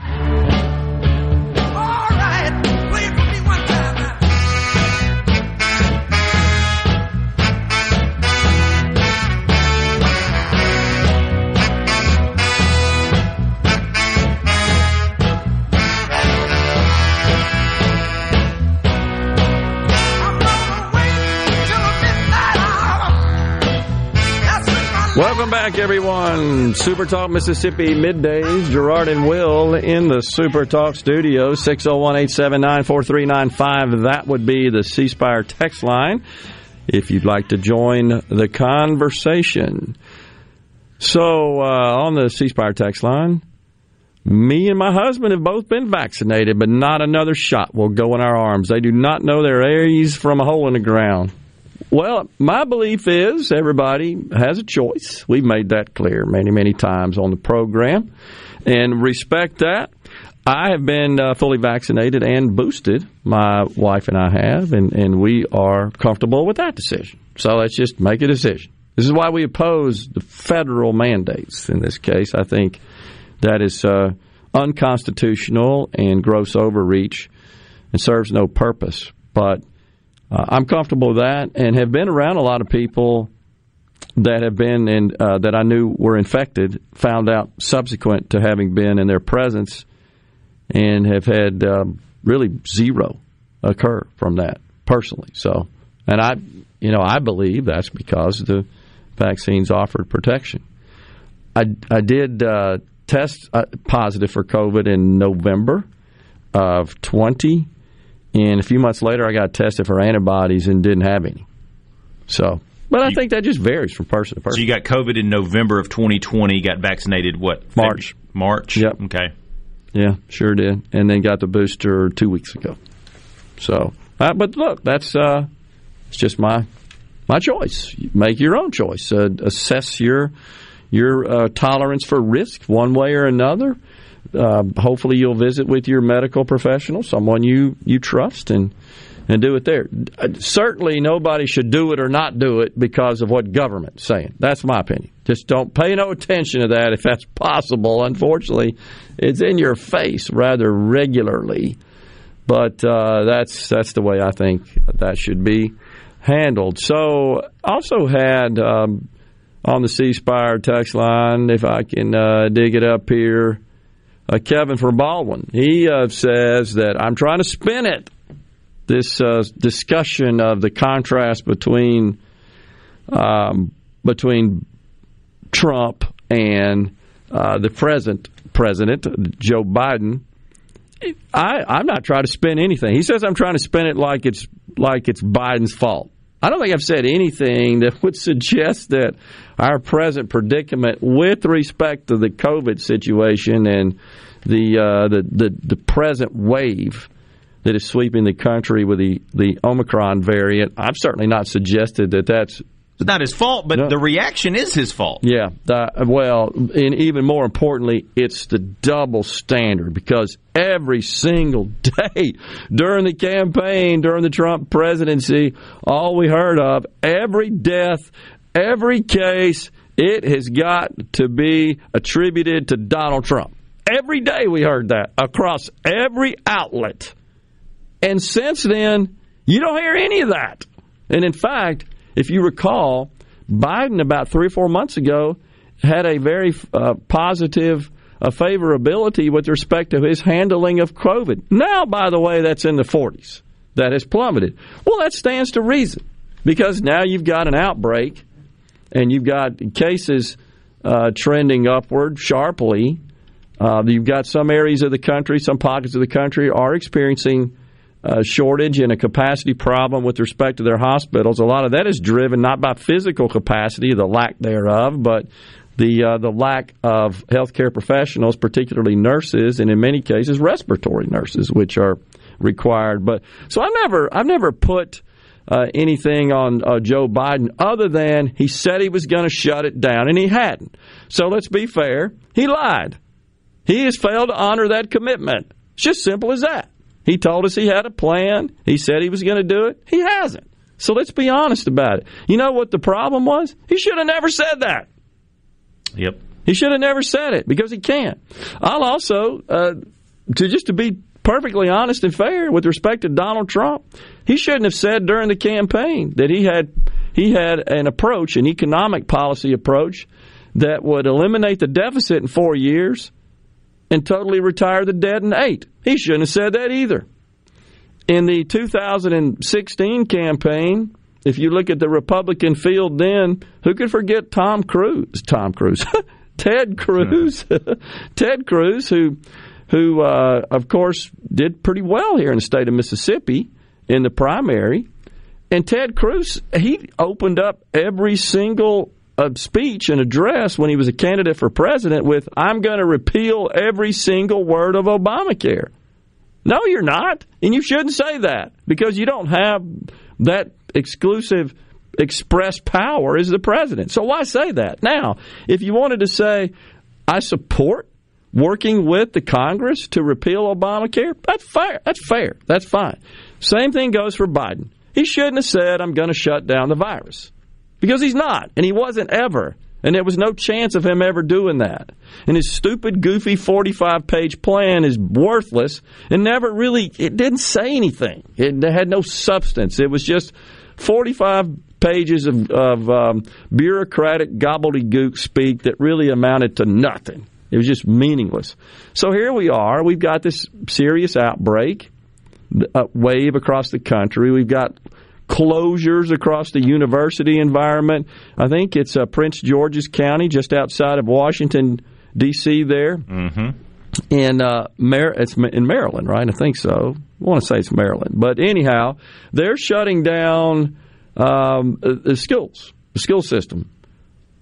All right. Play it for me one time. Welcome back, everyone. Super Talk Mississippi Middays. Gerard and Will in the Super Talk studio. six oh one, eight seven nine, four three nine five. That would be the C Spire text line if you'd like to join the conversation. So, uh, on the C Spire text line, me and my husband have both been vaccinated, but not another shot will go in our arms. They do not know their Aries from a hole in the ground. Well, my belief is everybody has a choice. We've made that clear many, many times on the program. And respect that. I have been uh, fully vaccinated and boosted. My wife and I have, and, and we are comfortable with that decision. So let's just make a decision. This is why we oppose the federal mandates in this case. I think that is uh, unconstitutional and gross overreach and serves no purpose. But Uh, I'm comfortable with that, and have been around a lot of people that have been in uh, that I knew were infected, found out subsequent to having been in their presence, and have had um, really zero occur from that personally. So, and I, you know, I believe that's because the vaccines offered protection. I, I did uh, test uh, positive for COVID in November of twenty, and a few months later I got tested for antibodies and didn't have any. So, but I you, think that just varies from person to person. So you got COVID in November of twenty twenty, got vaccinated what? March. February? March? Yep. Okay. Yeah, sure did. And then got the booster two weeks ago. So, uh, but look, that's uh, it's just my my choice. You make your own choice. Uh, assess your your uh, tolerance for risk one way or another. Uh, hopefully, you'll visit with your medical professional, someone you, you trust, and and do it there. Uh, certainly, nobody should do it or not do it because of what government's saying. That's my opinion. Just don't pay no attention to that if that's possible. Unfortunately, it's in your face rather regularly. But uh, that's that's the way I think that should be handled. So, also had um, on the C Spire text line, if I can uh, dig it up here, uh, Kevin from Baldwin. He uh, says that I'm trying to spin it. This uh, discussion of the contrast between um, between Trump and uh, the present president, Joe Biden. I, I'm not trying to spin anything. He says I'm trying to spin it like it's like it's Biden's fault. I don't think I've said anything that would suggest that our present predicament with respect to the COVID situation and the uh, the, the the present wave that is sweeping the country with the, the Omicron variant, I've certainly not suggested that that's... It's not his fault, but no. The reaction is his fault. Yeah. Uh, well, and even more importantly, it's the double standard, because every single day during the campaign, during the Trump presidency, all we heard of, every death, every case, it has got to be attributed to Donald Trump. Every day we heard that across every outlet. And since then, you don't hear any of that. And in fact, if you recall, Biden about three or four months ago had a very uh, positive uh, favorability with respect to his handling of COVID. Now, by the way, that's in the forties. That has plummeted. Well, that stands to reason, because now you've got an outbreak and you've got cases uh, trending upward sharply. Uh, you've got some areas of the country, some pockets of the country are experiencing a shortage and a capacity problem with respect to their hospitals. A lot of that is driven not by physical capacity, the lack thereof, but the uh, the lack of healthcare professionals, particularly nurses, and in many cases respiratory nurses, which are required. But so I never I've never put uh, anything on uh, Joe Biden other than he said he was going to shut it down, and he hadn't. So let's be fair. He lied. He has failed to honor that commitment. It's just simple as that. He told us he had a plan. He said he was going to do it. He hasn't. So let's be honest about it. You know what the problem was? He should have never said that. Yep. He should have never said it, because he can't. I'll also, uh, to just to be perfectly honest and fair with respect to Donald Trump, he shouldn't have said during the campaign that he had he had an approach, an economic policy approach, that would eliminate the deficit in four years and totally retire the dead in eight. He shouldn't have said that either. In the two thousand sixteen campaign, if you look at the Republican field then, who could forget Tom Cruise? Tom Cruise. Ted Cruz. Ted Cruz, who, who uh, of course, did pretty well here in the state of Mississippi in the primary. And Ted Cruz, he opened up every single a speech and address when he was a candidate for president with, I'm going to repeal every single word of Obamacare. No, you're not. And you shouldn't say that, because you don't have that exclusive express power as the president. So why say that? Now, if you wanted to say, I support working with the Congress to repeal Obamacare, that's fair. That's fair. That's fine. Same thing goes for Biden. He shouldn't have said, I'm going to shut down the virus. Because he's not, and he wasn't ever, and there was no chance of him ever doing that. And his stupid, goofy forty-five page plan is worthless and never really, it didn't say anything. It had no substance. It was just forty-five pages of, of um, bureaucratic gobbledygook speak that really amounted to nothing. It was just meaningless. So here we are. We've got this serious outbreak, uh, wave across the country. We've got closures across the university environment. I think it's uh, Prince George's County, just outside of Washington, D C there. Mm-hmm. In, uh, Mar- it's in Maryland, right? I think so. I want to say it's Maryland. But anyhow, they're shutting down um, the schools, the school system.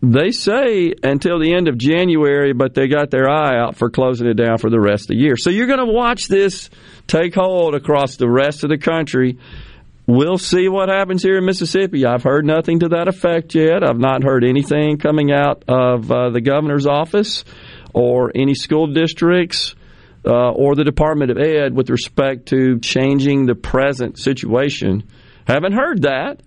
They say until the end of January, but they got their eye out for closing it down for the rest of the year. So you're going to watch this take hold across the rest of the country. We'll see what happens here in Mississippi. I've heard nothing to that effect yet. I've not heard anything coming out of uh, the governor's office or any school districts uh, or the Department of Ed with respect to changing the present situation. Haven't heard that.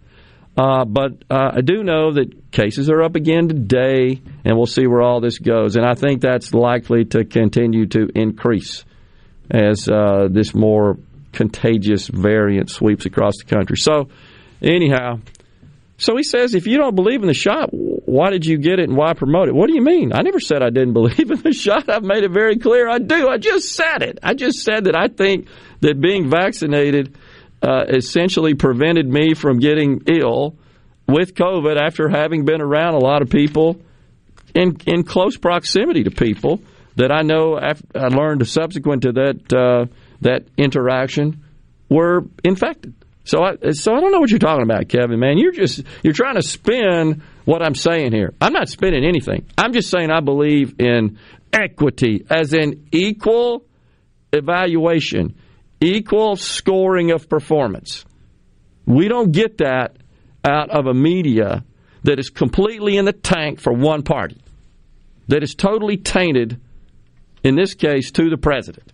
Uh, but uh, I do know that cases are up again today, and we'll see where all this goes. And I think that's likely to continue to increase as uh, this more contagious variant sweeps across the country. So, anyhow, so he says, if you don't believe in the shot, why did you get it and why promote it? What do you mean? I never said I didn't believe in the shot. I've made it very clear I do. I just said it. I just said that I think that being vaccinated Uh, essentially prevented me from getting ill with COVID after having been around a lot of people in in close proximity to people that I know after, I learned subsequent to that uh, that interaction were infected. So I so I don't know what you're talking about, Kevin, man. You're just you're trying to spin what I'm saying here. I'm not spinning anything. I'm just saying I believe in equity, as in equal evaluation. Equal scoring of performance. We don't get that out of a media that is completely in the tank for one party, that is totally tainted, in this case, to the president,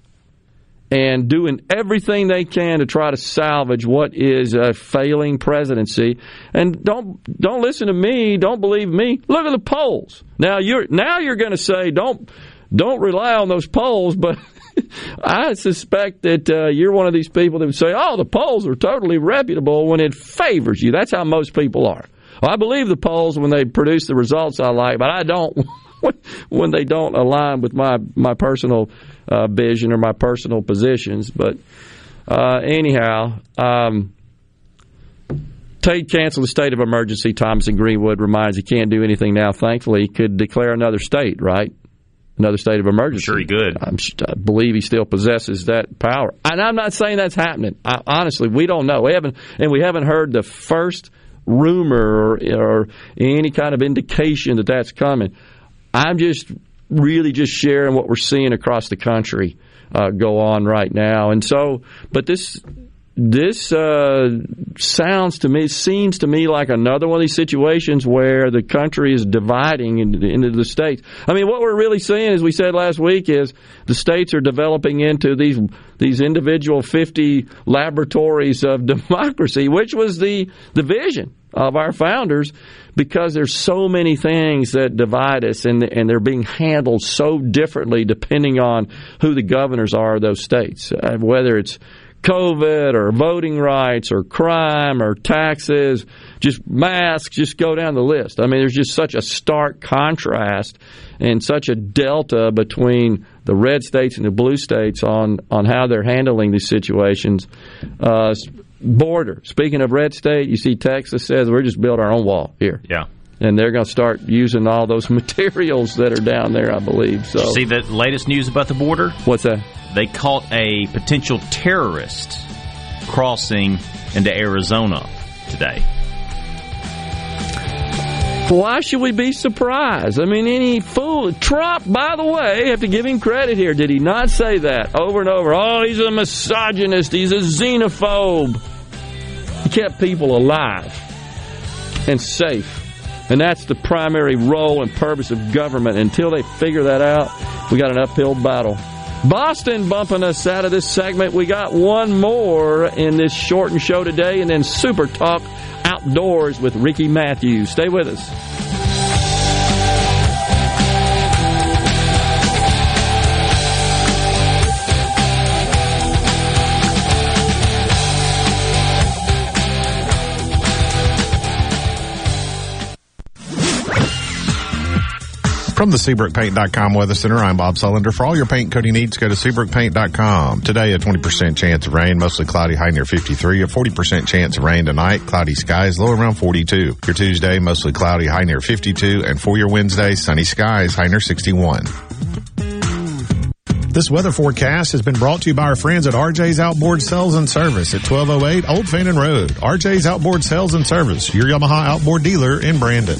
and doing everything they can to try to salvage what is a failing presidency. And don't don't listen to me. Don't believe me. Look at the polls. Now you're now you're going to say don't don't rely on those polls, but. I suspect that uh, you're one of these people that would say, oh, the polls are totally reputable when it favors you. That's how most people are. Well, I believe the polls when they produce the results I like, but I don't when they don't align with my, my personal uh, vision or my personal positions. But uh, anyhow, um, Tate canceled the state of emergency. Thomas and Greenwood reminds he can't do anything now. Thankfully, he could declare another state, right? Another state of emergency. I'm sure he could. I'm, I believe he still possesses that power. And I'm not saying that's happening. I, honestly, we don't know. We haven't, and we haven't heard the first rumor or, or any kind of indication that that's coming. I'm just really just sharing what we're seeing across the country uh, go on right now. And so, but this this uh, sounds to me, seems to me like another one of these situations where the country is dividing into the, into the states. I mean, what we're really seeing, as we said last week, is the states are developing into these these individual fifty laboratories of democracy, which was the, the vision of our founders, because there's so many things that divide us, and and they're being handled so differently depending on who the governors are of those states, uh, whether it's COVID or voting rights or crime or taxes, just masks, just go down the list. I mean, there's just such a stark contrast and such a delta between the red states and the blue states on, on how they're handling these situations. Uh, border. Speaking of red state, you see Texas says we're just build our own wall here. Yeah. And they're going to start using all those materials that are down there, I believe. So, see the latest news about the border? What's that? They caught a potential terrorist crossing into Arizona today. Why should we be surprised? I mean, any fool. Trump, by the way, have to give him credit here. Did he not say that over and over? Oh, he's a misogynist. He's a xenophobe. He kept people alive and safe. And that's the primary role and purpose of government. Until they figure that out, we got an uphill battle. Boston bumping us out of this segment. We got one more in this shortened show today, and then Super Talk Outdoors with Ricky Matthews. Stay with us. From the Seabrook Paint dot com Weather Center, I'm Bob Sullender. For all your paint coating needs, go to Seabrook Paint dot com. Today, a twenty percent chance of rain, mostly cloudy, high near fifty-three. A forty percent chance of rain tonight, cloudy skies, low around forty-two. Your Tuesday, mostly cloudy, high near fifty-two. And for your Wednesday, sunny skies, high near sixty-one. This weather forecast has been brought to you by our friends at R J's Outboard Sales and Service at twelve oh eight Old Fannin Road. R J's Outboard Sales and Service, your Yamaha outboard dealer in Brandon.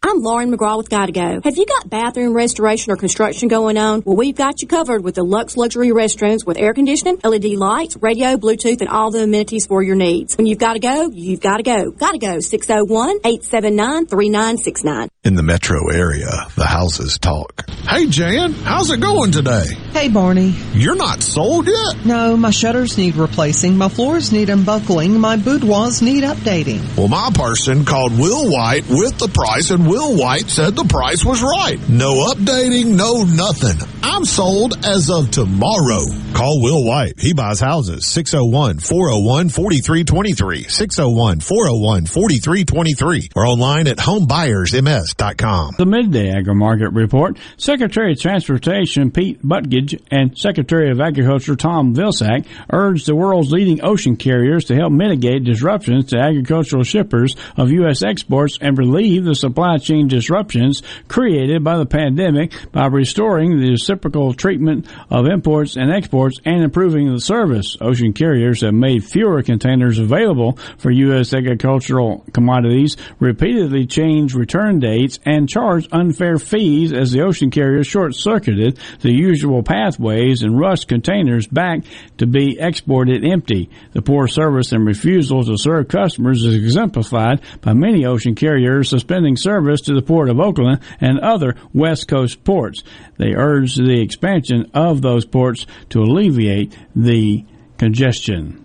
I'm Lauren McGraw with Gotta Go. Have you got bathroom restoration or construction going on? Well, we've got you covered with the Lux Luxury Restrooms with air conditioning, L E D lights, radio, Bluetooth, and all the amenities for your needs. When you've got to go, you've got to go. Gotta Go, six oh one, eight seven nine, three nine six nine. In the metro area, the houses talk. Hey, Jan, how's it going today? Hey, Barney. You're not sold yet? No, my shutters need replacing, my floors need unbuckling, my boudoirs need updating. Well, my person called Will White with the price, and Will White said the price was right. No updating, no nothing. I'm sold as of tomorrow. Call Will White. He buys houses. six oh one, four oh one, four three two three. six oh one, four oh one, four three two three. Or online at home buyers m s dot com. The Midday Agri-Market Report. Secretary of Transportation Pete Buttigieg and Secretary of Agriculture Tom Vilsack urged the world's leading ocean carriers to help mitigate disruptions to agricultural shippers of U S exports and relieve the supply chain disruptions created by the pandemic by restoring the reciprocal treatment of imports and exports and improving the service. Ocean carriers have made fewer containers available for U S agricultural commodities, repeatedly changed return dates, and charged unfair fees as the ocean carriers short-circuited the usual pathways and rushed containers back to be exported empty. The poor service and refusal to serve customers is exemplified by many ocean carriers suspending service to the Port of Oakland and other West Coast ports. They urge the expansion of those ports to alleviate the congestion.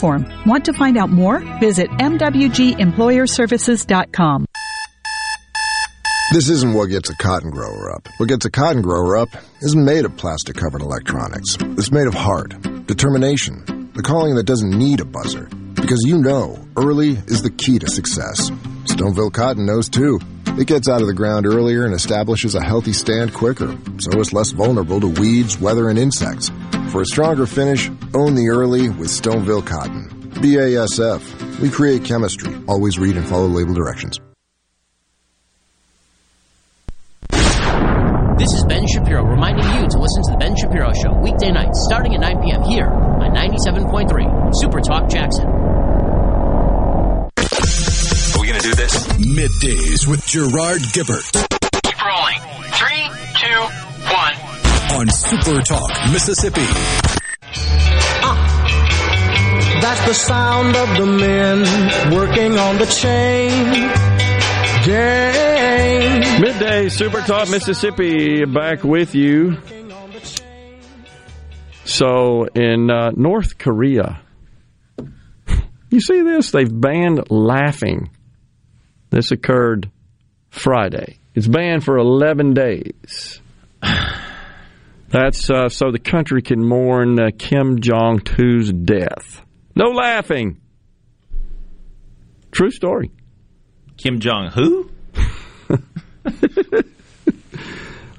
Want to find out more? Visit m w g employer services dot com. This isn't what gets a cotton grower up. What gets a cotton grower up isn't made of plastic-covered electronics. It's made of heart, determination, the calling that doesn't need a buzzer. Because you know, early is the key to success. Stoneville Cotton knows too. It gets out of the ground earlier and establishes a healthy stand quicker, so it's less vulnerable to weeds, weather, and insects. For a stronger finish, own the early with Stoneville Cotton. B A S F. We create chemistry. Always read and follow label directions. This is Ben Shapiro reminding you to listen to The Ben Shapiro Show weekday nights starting at nine p.m. here on ninety-seven point three Super Talk Jackson. Do this. MidDays with Gerard Gibert. Keep rolling. Three, two, one. On Super Talk Mississippi. Ah. That's the sound of the men working on the chain. Gang. MidDay Super Talk Mississippi back with you. So in uh, North Korea, you see this? They've banned laughing. This occurred Friday. It's banned for eleven days. That's uh, so the country can mourn uh, Kim Jong-un's death. No laughing. True story. Kim Jong-who?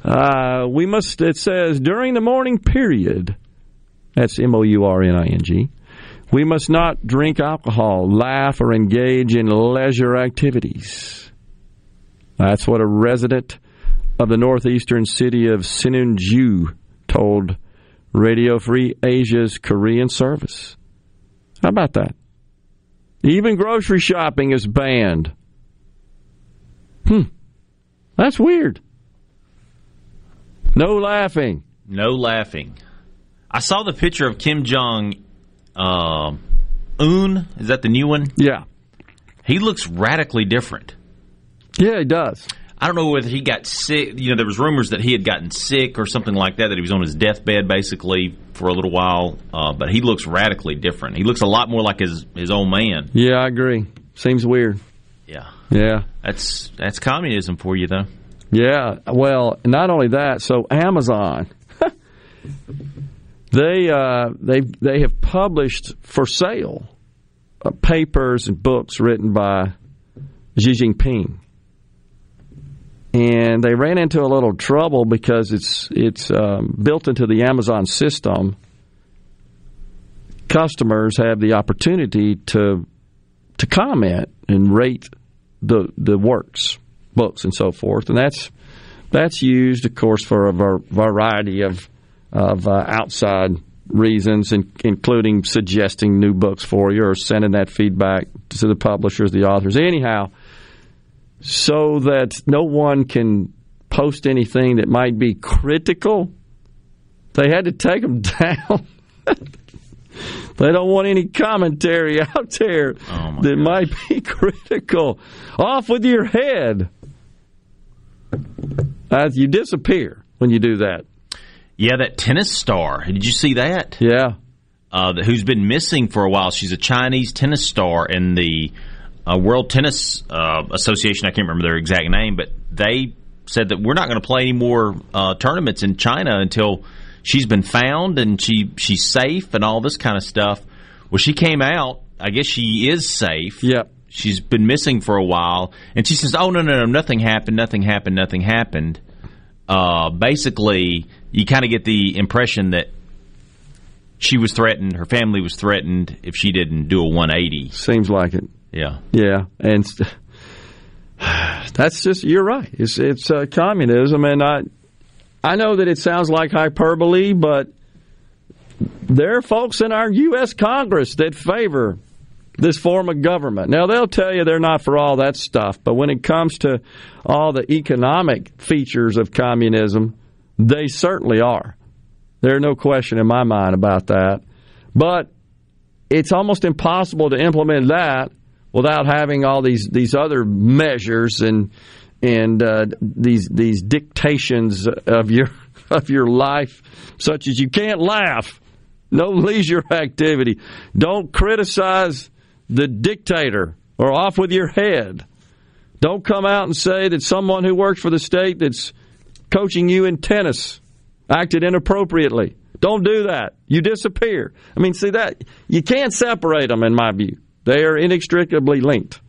uh, Uh, we must, it says, during the morning period, that's M O U R N I N G, we must not drink alcohol, laugh, or engage in leisure activities. That's what a resident of the northeastern city of Sinunju told Radio Free Asia's Korean service. How about that? Even grocery shopping is banned. Hmm. That's weird. No laughing. No laughing. I saw the picture of Kim Jong uh, Un. Is that the new one? Yeah. He looks radically different. Yeah, he does. I don't know whether he got sick. You know, there was rumors that he had gotten sick or something like that, that he was on his deathbed, basically, for a little while. Uh, but he looks radically different. He looks a lot more like his, his old man. Yeah, I agree. Seems weird. Yeah. Yeah. That's that's communism for you, though. Yeah. Well, not only that, so Amazon, they uh, they they have published for sale uh, papers and books written by Xi Jinping, and they ran into a little trouble because it's it's um, built into the Amazon system. Customers have the opportunity to to comment and rate the the works. Books and so forth, and that's that's used, of course, for a var- variety of of uh, outside reasons, in, including suggesting new books for you or sending that feedback to the publishers, the authors. Anyhow, so that no one can post anything that might be critical, they had to take them down. They don't want any commentary out there oh that gosh. might be critical. Off with your head. Uh, you disappear when you do that. Yeah, that tennis star. Did you see that? Yeah. Uh, who's been missing for a while. She's a Chinese tennis star in the uh, World Tennis uh, Association. I can't remember their exact name, but they said that we're not going to play any more uh, tournaments in China until she's been found and she she's safe and all this kind of stuff. Well, she came out. I guess she is safe. Yep. She's been missing for a while. And she says, oh, no, no, no, nothing happened, nothing happened, nothing happened. Uh, basically, you kind of get the impression that she was threatened, her family was threatened if she didn't do a one eighty. Seems like it. Yeah. Yeah. And that's just, you're right. It's, it's uh, communism, and I... I know that it sounds like hyperbole, but there are folks in our U S Congress that favor this form of government. Now, they'll tell you they're not for all that stuff, but when it comes to all the economic features of communism, they certainly are. There's no question in my mind about that. But it's almost impossible to implement that without having all these, these other measures and And uh, these these dictations of your of your life, such as you can't laugh, no leisure activity, don't criticize the dictator, or off with your head. Don't come out and say that someone who works for the state that's coaching you in tennis acted inappropriately. Don't do that. You disappear. I mean, see that you can't separate them, in my view. They are inextricably linked.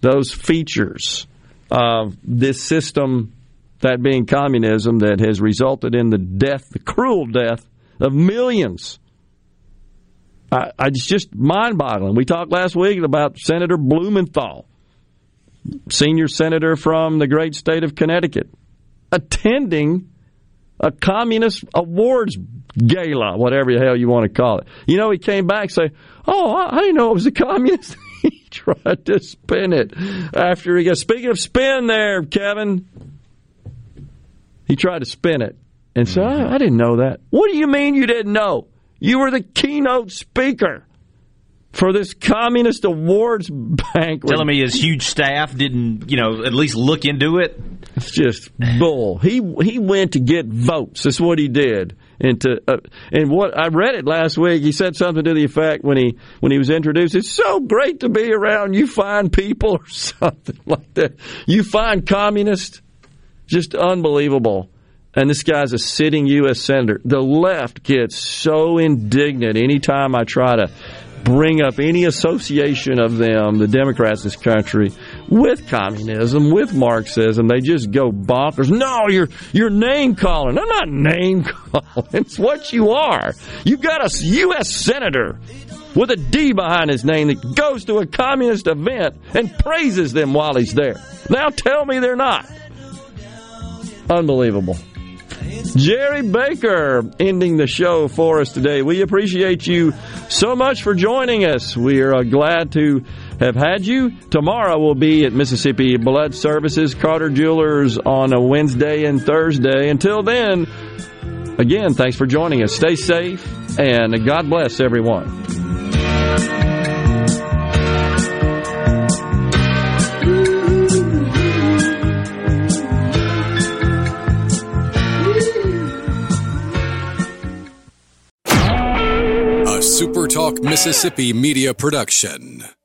Those features of this system, that being communism, that has resulted in the death, the cruel death of millions. I, I it's just mind-boggling. We talked last week about Senator Blumenthal, senior senator from the great state of Connecticut, attending a communist awards gala, whatever the hell you want to call it. You know, he came back and said, oh, I didn't know it was a communist. He tried to spin it after he got... Speaking of spin there, Kevin, he tried to spin it. And so, mm-hmm. I, I didn't know that. What do you mean you didn't know? You were the keynote speaker for this communist awards banquet. Telling me his huge staff didn't, you know, at least look into it? It's just bull. He he went to get votes. That's what he did. And, to, uh, and what I read it last week, he said something to the effect when he when he was introduced, it's so great to be around you fine people, or something like that. You fine communists. Just unbelievable. And this guy's a sitting U S senator. The left gets so indignant anytime I try to bring up any association of them, the Democrats in this country, with communism, with Marxism. They just go bonkers. No, you're you're name calling. I'm not name calling. It's what you are. You've got a U S senator with a D behind his name that goes to a communist event and praises them while he's there. Now tell me they're not. Unbelievable. Jerry Baker ending the show for us today. We appreciate you so much for joining us. We are glad to have had you. Tomorrow we'll be at Mississippi Blood Services, Carter Jewelers on a Wednesday and Thursday. Until then, again, thanks for joining us. Stay safe, and God bless everyone. Super Talk Mississippi media production.